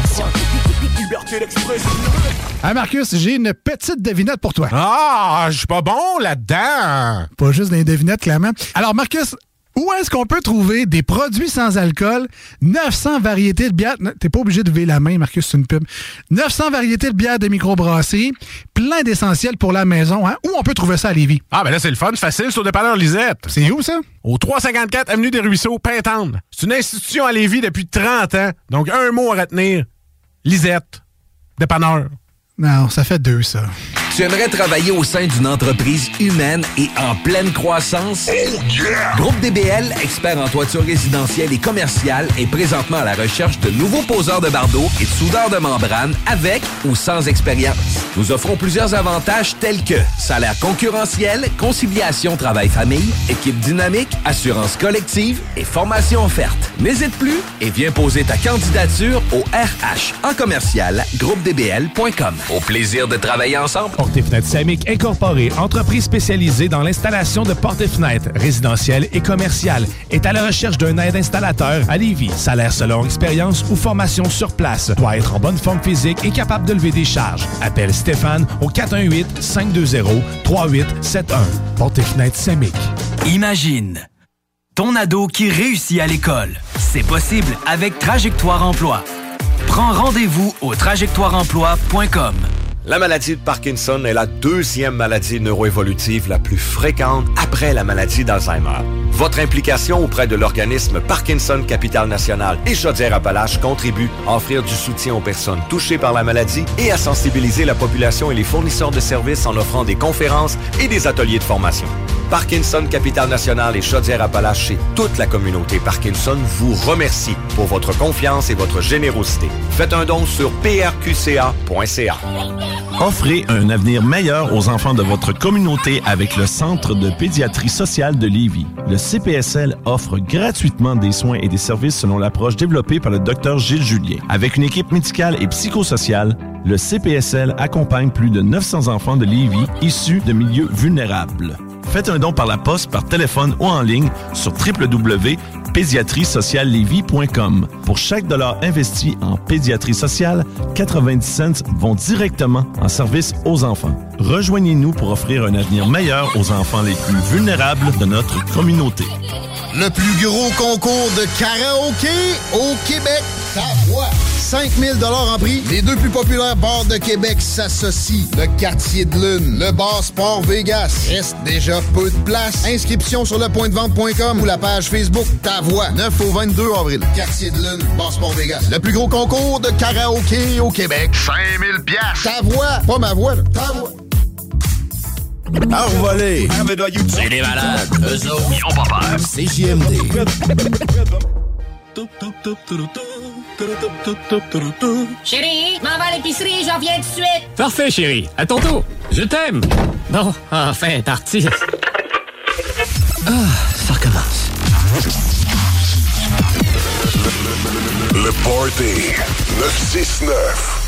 station. Liberté d'expression. Ah Marcus, j'ai une petite devinette pour toi. Ah, je suis pas bon là-dedans. Pas juste des devinettes, clairement. Alors Marcus, où est-ce qu'on peut trouver des produits sans alcool, 900 variétés de bières... T'es pas obligé de lever la main, Marcus, c'est une pub. 900 variétés de bières de microbrasserie, plein d'essentiels pour la maison. Hein? Où on peut trouver ça à Lévis? Ah, ben là, c'est le fun, facile, sur le dépanneur Lisette. C'est où, ça? Au 354 Avenue des Ruisseaux, Pintendre. C'est une institution à Lévis depuis 30 ans. Donc, un mot à retenir. Lisette. Dépanneur. Non, ça fait deux, ça. Tu aimerais travailler au sein d'une entreprise humaine et en pleine croissance? Oh yeah! Groupe DBL, expert en toiture résidentielle et commerciale, est présentement à la recherche de nouveaux poseurs de bardeaux et de soudeurs de membrane avec ou sans expérience. Nous offrons plusieurs avantages tels que salaire concurrentiel, conciliation travail-famille, équipe dynamique, assurance collective et formation offerte. N'hésite plus et viens poser ta candidature au RH en commercial groupedbl.com. Au plaisir de travailler ensemble. Portes et fenêtres Semic Incorporée, entreprise spécialisée dans l'installation de portes et fenêtres, résidentielles et commerciales, est à la recherche d'un aide installateur à Lévis. Salaire selon expérience ou formation sur place. Doit être en bonne forme physique et capable de lever des charges. Appelle Stéphane au 418-520-3871. Portes et fenêtres Semic. Imagine ton ado qui réussit à l'école. C'est possible avec Trajectoire Emploi. Prends rendez-vous au trajectoireemploi.com. La maladie de Parkinson est la deuxième maladie neuroévolutive la plus fréquente après la maladie d'Alzheimer. Votre implication auprès de l'organisme Parkinson Capitale-Nationale et Chaudière-Appalaches contribue à offrir du soutien aux personnes touchées par la maladie et à sensibiliser la population et les fournisseurs de services en offrant des conférences et des ateliers de formation. Parkinson Capitale-Nationale et Chaudière-Appalaches et toute la communauté Parkinson vous remercie pour votre confiance et votre générosité. Faites un don sur prqca.ca. Offrez un avenir meilleur aux enfants de votre communauté avec le Centre de pédiatrie sociale de Lévis. Le CPSL offre gratuitement des soins et des services selon l'approche développée par le Dr Gilles Julien. Avec une équipe médicale et psychosociale, le CPSL accompagne plus de 900 enfants de Lévis issus de milieux vulnérables. Faites un don par la poste, par téléphone ou en ligne sur www.pédiatrisociallevis.com. Pour chaque dollar investi en pédiatrie sociale, 90 cents vont directement en service aux enfants. Rejoignez-nous pour offrir un avenir meilleur aux enfants les plus vulnérables de notre communauté. Le plus gros concours de karaoké au Québec, ça voit. 5 000 $ en prix. Les deux plus populaires bars de Québec s'associent. Le Quartier de Lune, le Bar Sport Vegas. Reste déjà peu de place. Inscription sur le pointdevente.com ou la page Facebook Ta Voix. 9 au 22 avril. Quartier de Lune, Bar Sport Vegas. Le plus gros concours de karaoké au Québec. 5 000 $. Ta Voix. Pas ma voix, là. Ta Voix. Envolé. C'est des malades. Eux autres, ils ont pas peur. CJMD. Chérie, m'en va à l'épicerie, j'en viens tout de suite. Parfait, chérie. À ton tour. Je t'aime. Non, enfin, parti. Ah, ça recommence. Le Party 969.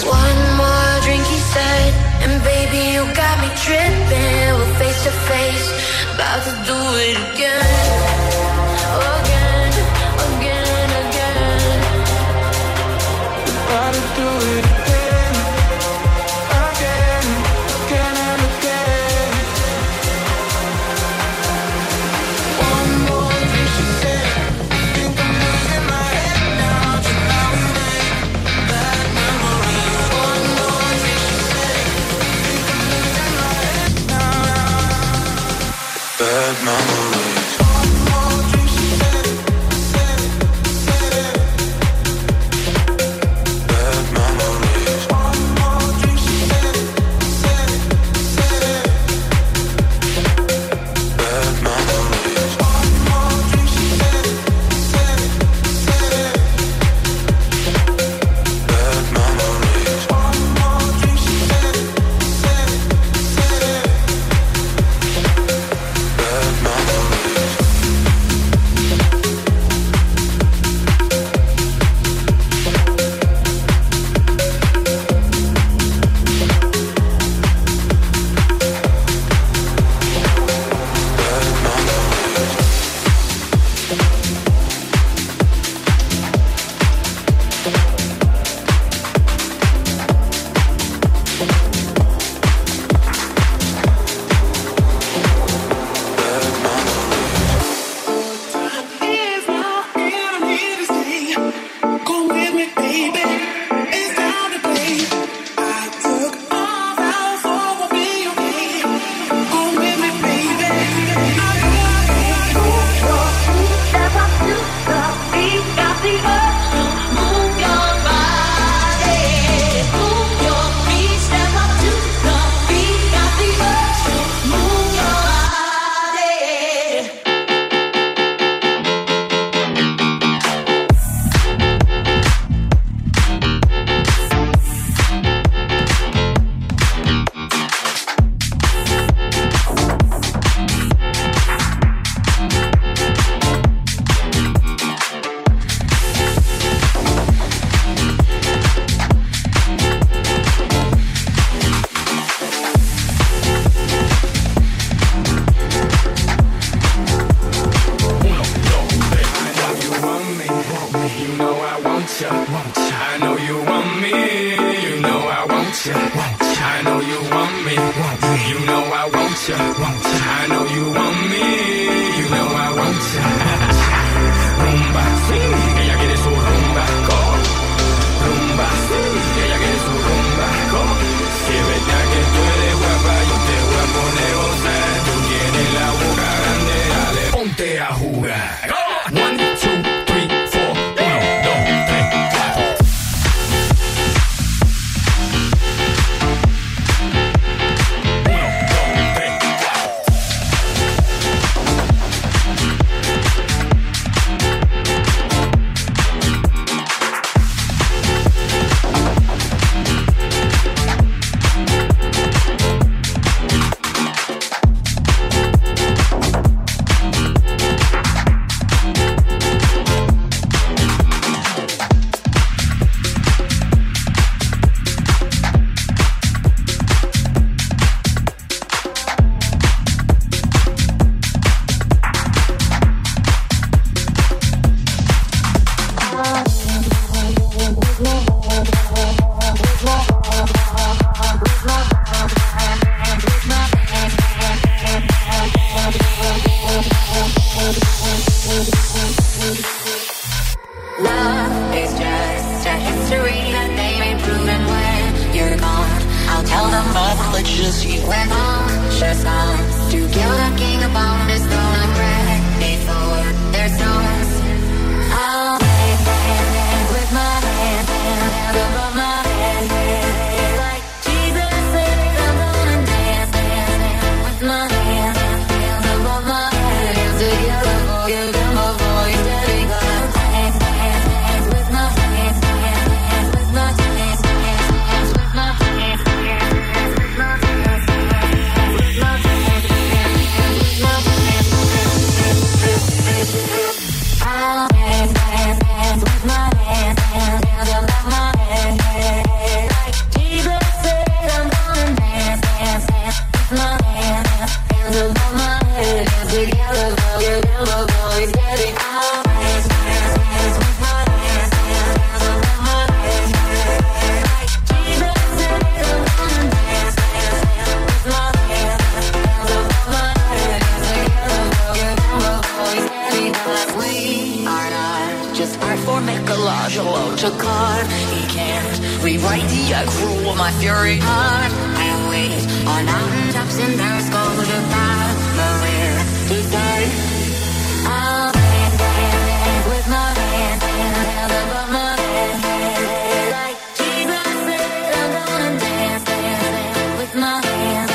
One more drink, he said, and baby, you got me tripping. face to face, about to do it again. About to do it again and again. One more vicious hit, think I'm losing my head now. Just now and then, bad memories. One more vicious hit, think I'm losing my head now. Bad memories. his art for Michelangelo to carve. He can't rewrite the accrual of my fury heart. I wait on mountaintops in their skulls to bow. Nowhere to die. I'll dance with my hands in the hell above my head. Like Jesus said, I'm gonna dance with my hands.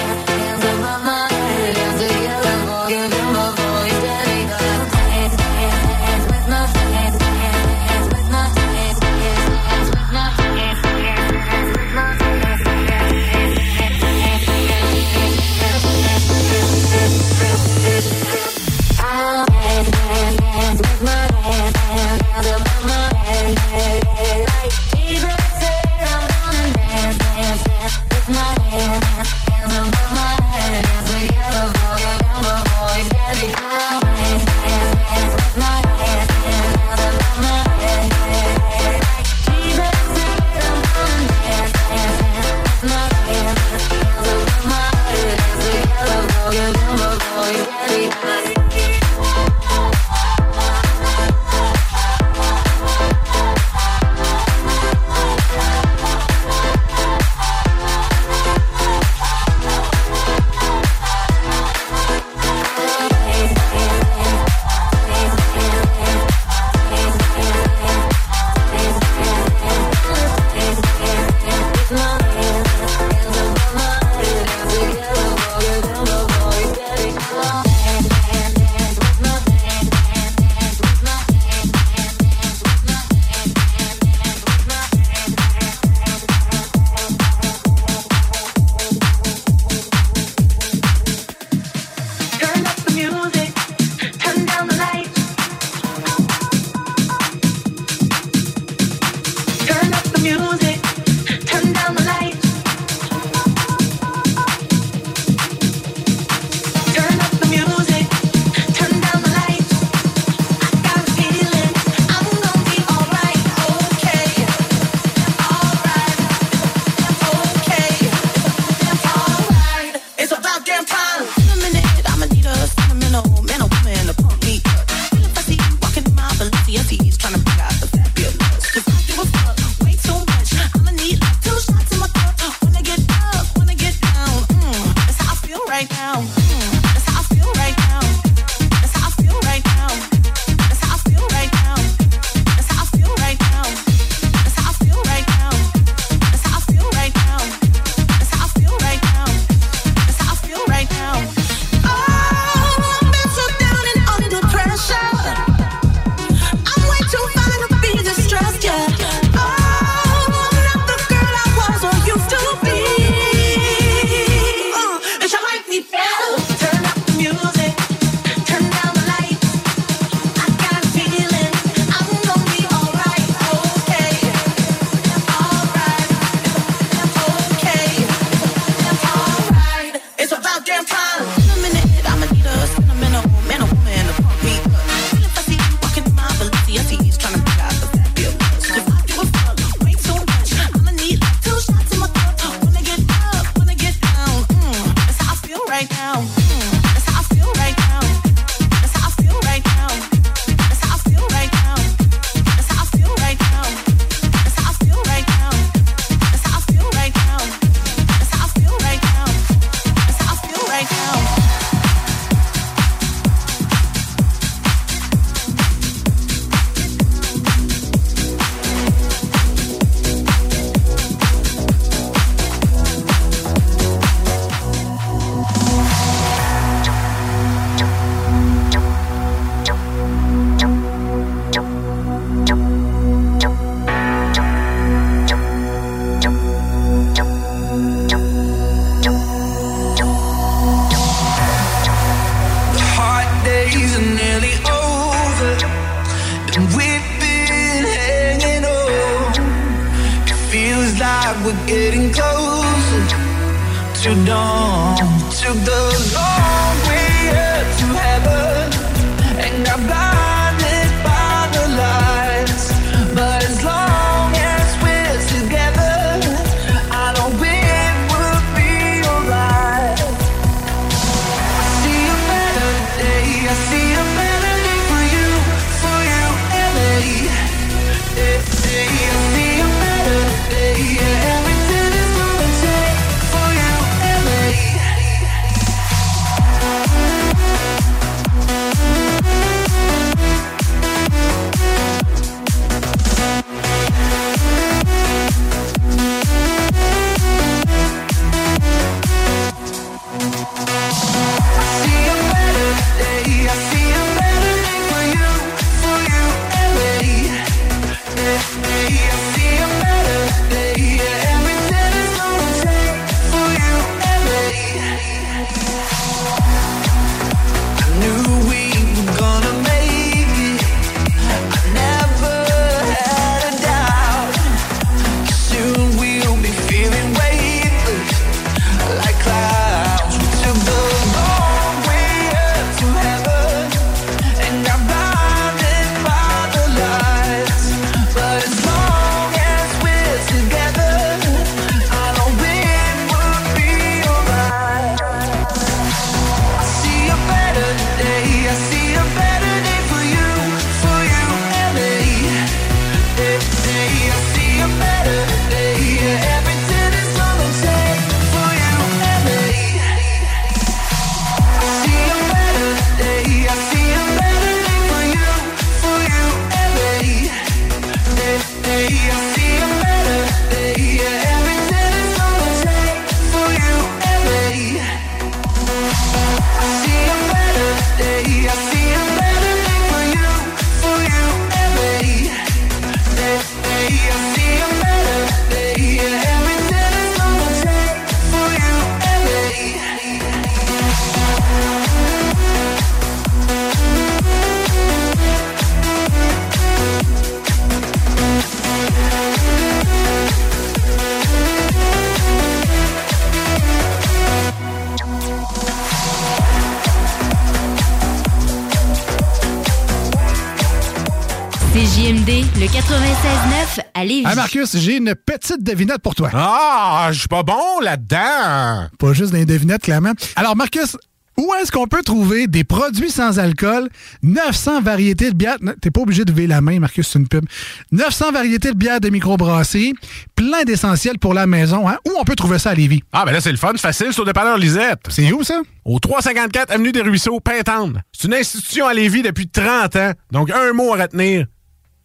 CJMD, le 96.9 à Lévis. Ah Marcus, j'ai une petite devinette pour toi. Ah, je suis pas bon là-dedans. Pas juste des devinettes, clairement. Alors Marcus, où est-ce qu'on peut trouver des produits sans alcool, 900 variétés de bières... T'es pas obligé de lever la main, Marcus, c'est une pub. 900 variétés de bières de microbrasserie, plein d'essentiels pour la maison. Hein? Où on peut trouver ça à Lévis? Ah, ben là, c'est le fun, c'est facile, sur le dépanneur Lisette. C'est où, ça? Au 354 Avenue des Ruisseaux, Pintendre. C'est une institution à Lévis depuis 30 ans. Donc, un mot à retenir.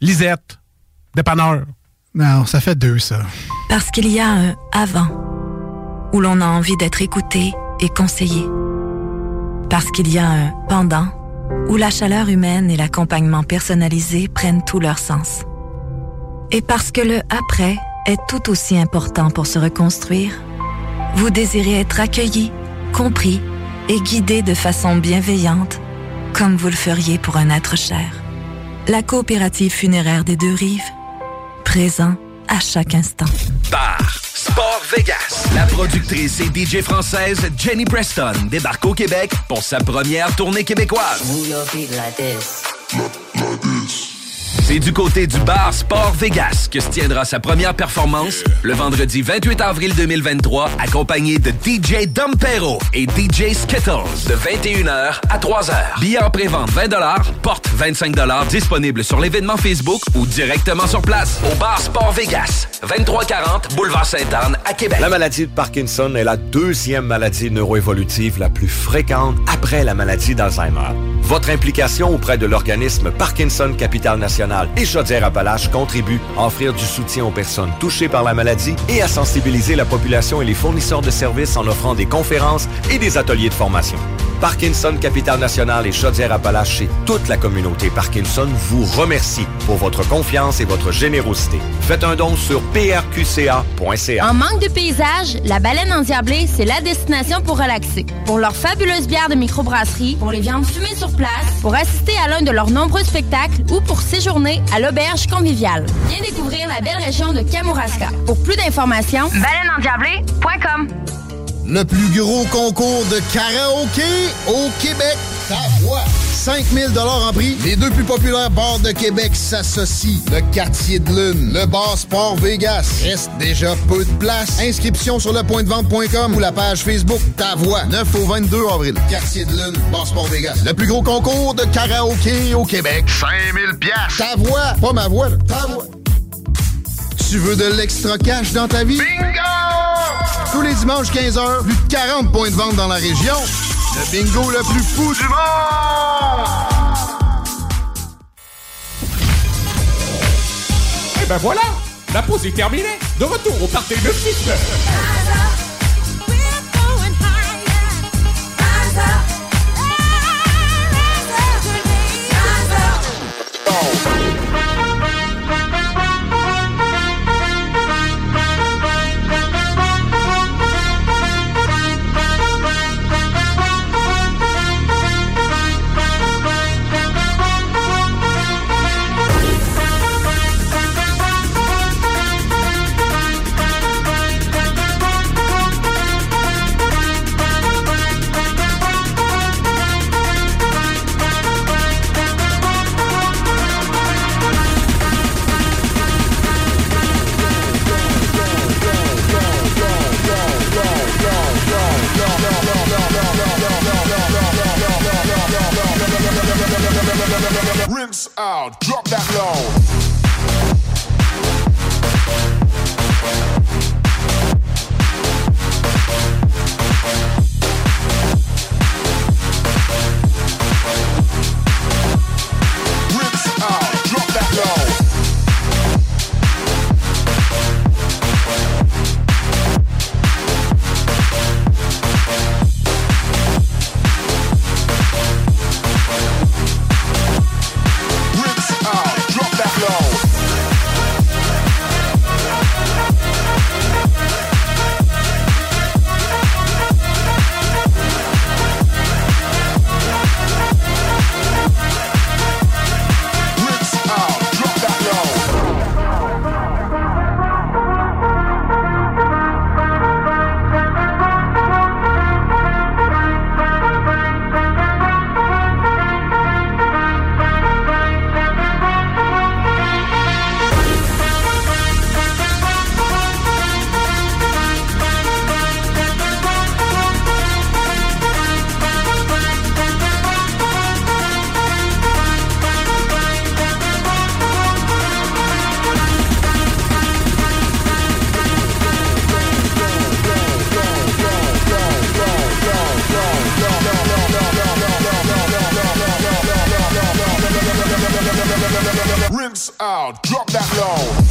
Lisette. Dépanneur. Non, ça fait deux, ça. Parce qu'il y a un « avant » où l'on a envie d'être écouté et conseillé. Parce qu'il y a un « pendant » où la chaleur humaine et l'accompagnement personnalisé prennent tout leur sens. Et parce que le « après » est tout aussi important pour se reconstruire, vous désirez être accueilli, compris et guidé de façon bienveillante, comme vous le feriez pour un être cher. La Coopérative funéraire des Deux Rives, présent à chaque instant. Bar Sport Vegas. La productrice et DJ française Jenny Preston débarque au Québec pour sa première tournée québécoise. C'est du côté du Bar Sport Vegas que se tiendra sa première performance le vendredi 28 avril 2023, accompagné de DJ Dompero et DJ Skittles de 21h à 3h. Billets en pré-vente $20, porte $25, disponible sur l'événement Facebook ou directement sur place au Bar Sport Vegas, 2340 Boulevard Sainte-Anne à Québec. La maladie de Parkinson est la deuxième maladie neuroévolutive la plus fréquente après la maladie d'Alzheimer. Votre implication auprès de l'organisme Parkinson Capitale-Nationale et Chaudière-Appalaches contribue à offrir du soutien aux personnes touchées par la maladie et à sensibiliser la population et les fournisseurs de services en offrant des conférences et des ateliers de formation. Parkinson Capitale-Nationale et Chaudière-Appalaches et toute la communauté Parkinson vous remercie pour votre confiance et votre générosité. Faites un don sur prqca.ca. En manque de paysage, la Baleine endiablée, c'est la destination pour relaxer. Pour leurs fabuleuses bières de microbrasserie, pour les viandes fumées sur place, pour assister à l'un de leurs nombreux spectacles ou pour séjourner à l'auberge conviviale. Viens découvrir la belle région de Kamouraska. Pour plus d'informations, baleineendiablée.com. Le plus gros concours de karaoké au Québec. Ta voix. 5 000 $ en prix. Les deux plus populaires bars de Québec s'associent. Le Quartier de Lune, le Bar Sport Vegas. Reste déjà peu de place. Inscription sur le pointdevente.com ou la page Facebook Ta Voix. 9 au 22 avril. Quartier de Lune, Bar Sport Vegas. Le plus gros concours de karaoké au Québec. 5 000 $. Ta voix. Pas ma voix, là. Ta voix. Tu veux de l'extra cash dans ta vie? Bingo! Tous les dimanches 15h, plus de 40 points de vente dans la région. Le bingo le plus fou du monde! Et ben voilà! La pause est terminée! De retour au Party 969! Rinse out, drop that low. hands out, drop that low.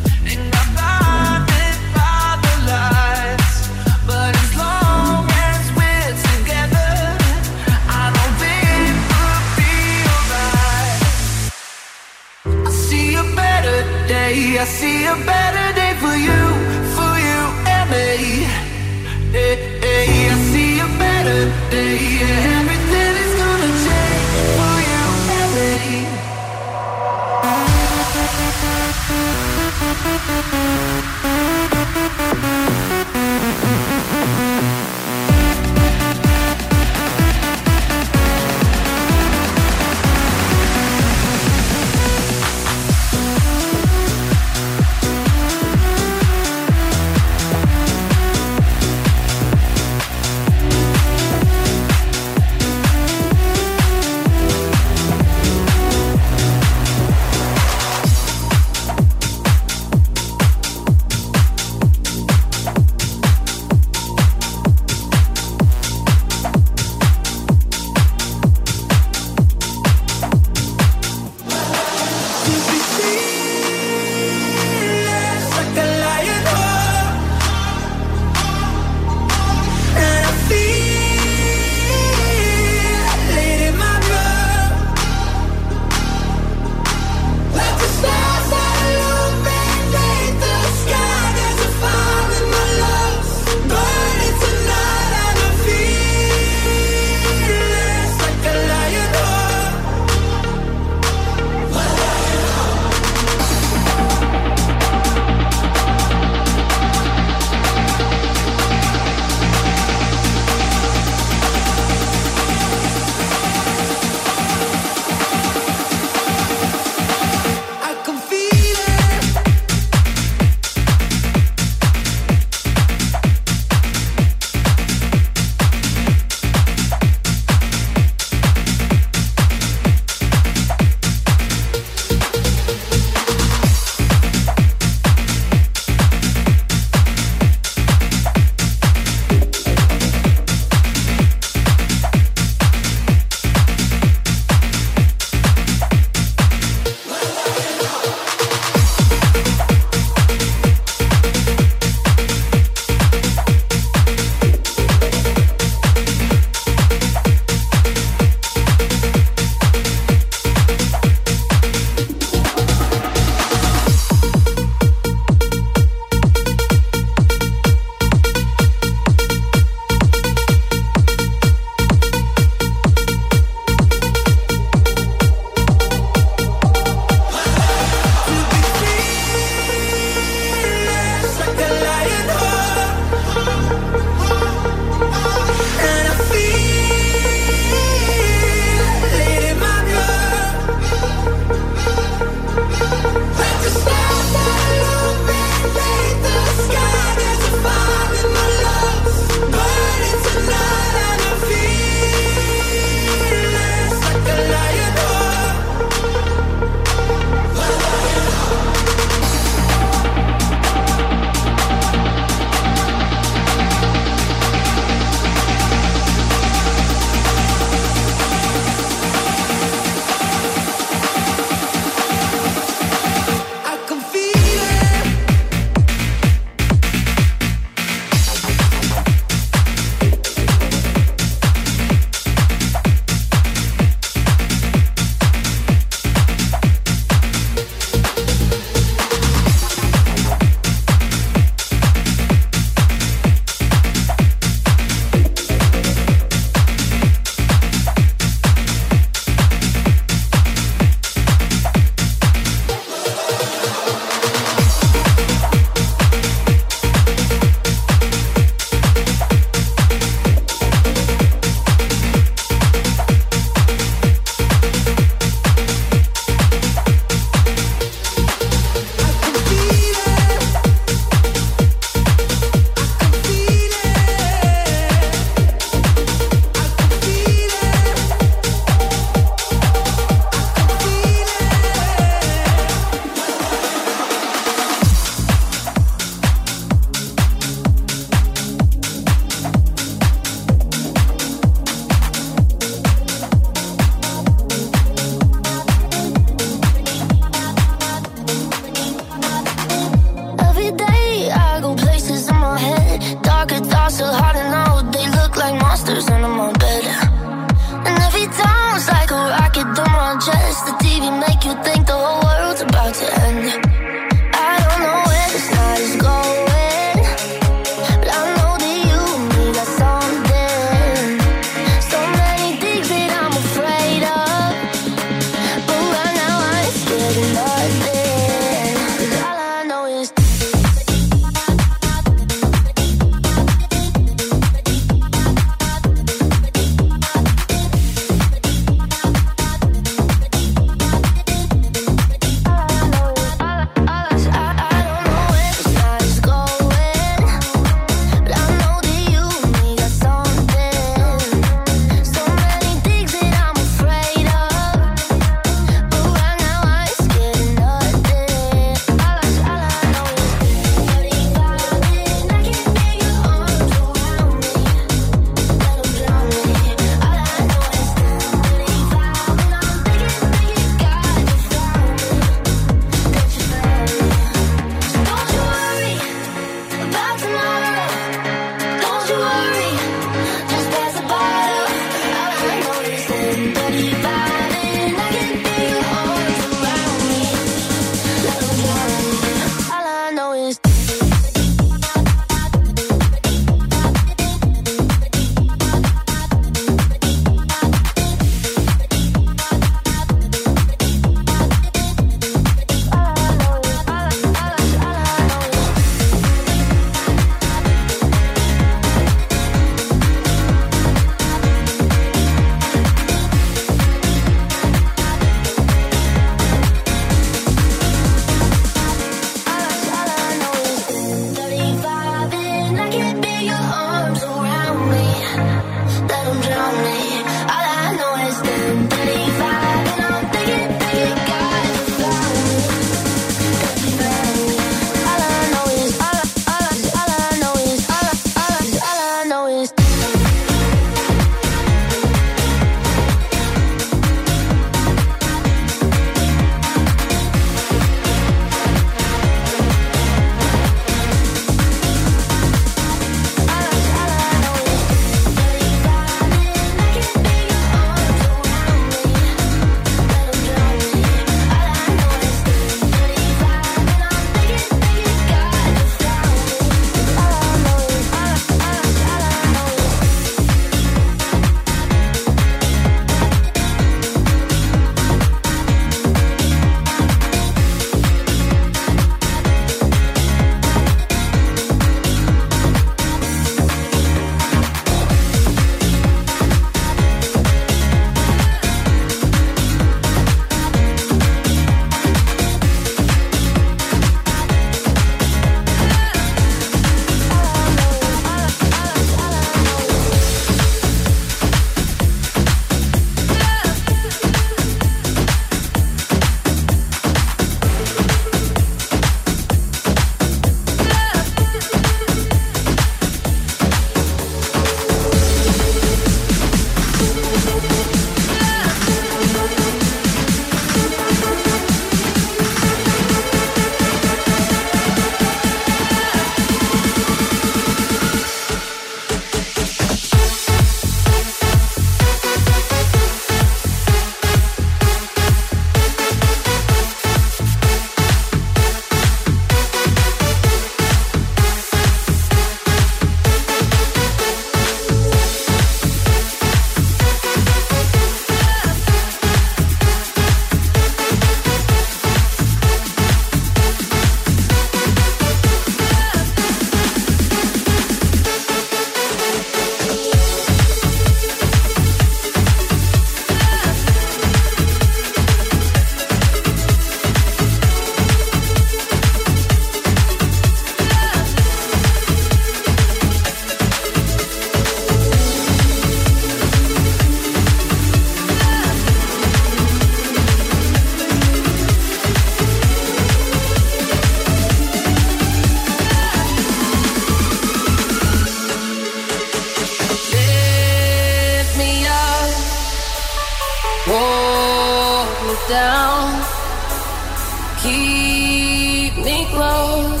keep me close,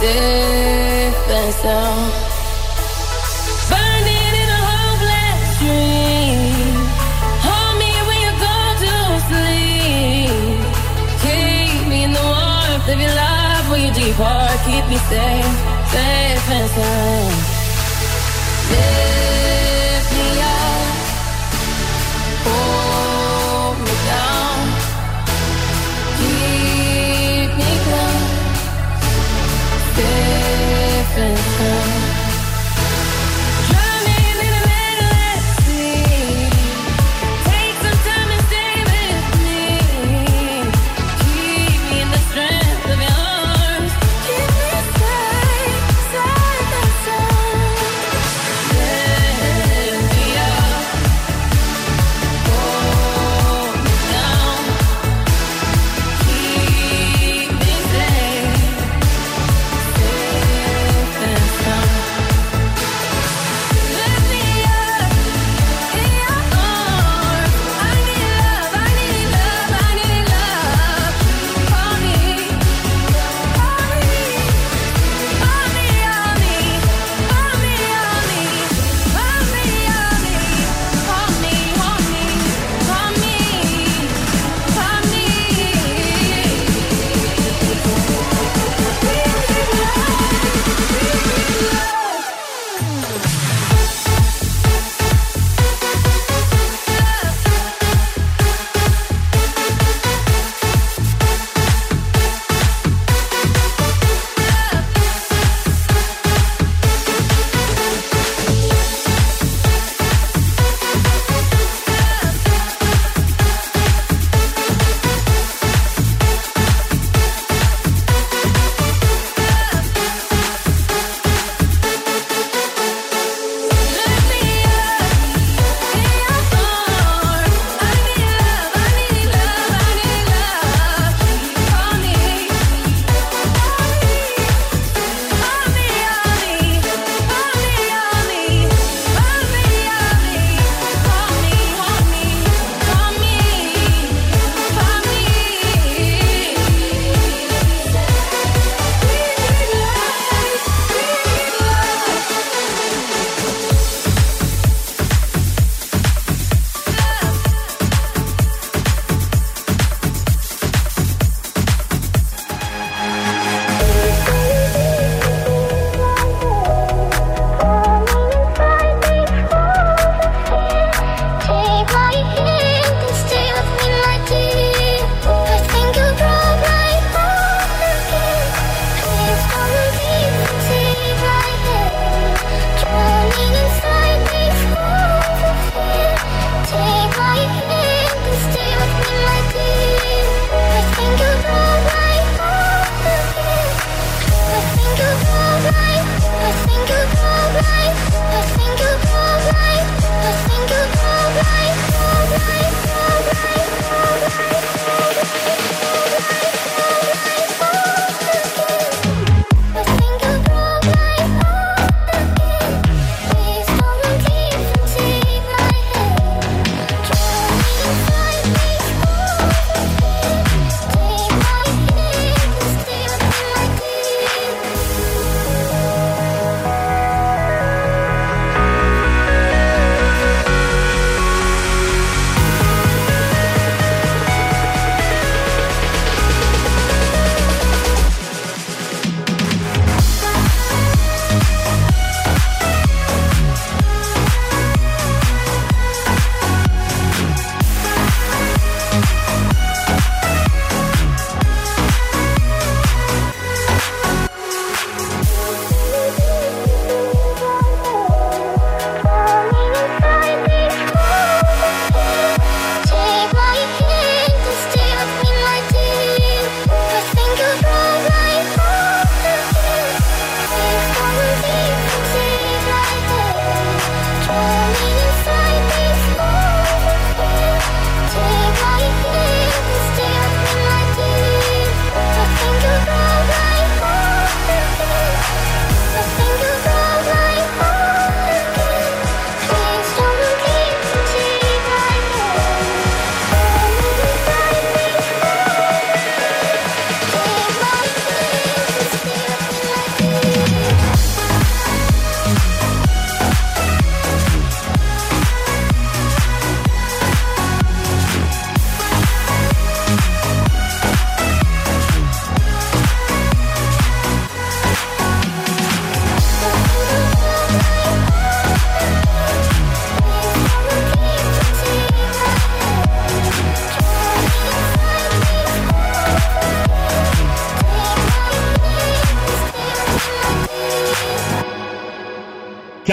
safe and sound, burning in a hopeless dream, hold me when you go to sleep, keep me in the warmth of your love when you depart, keep me safe, safe and sound, lift me up, hold me down, keep me close, safe and sound. Yeah.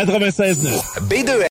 96.9. B2M.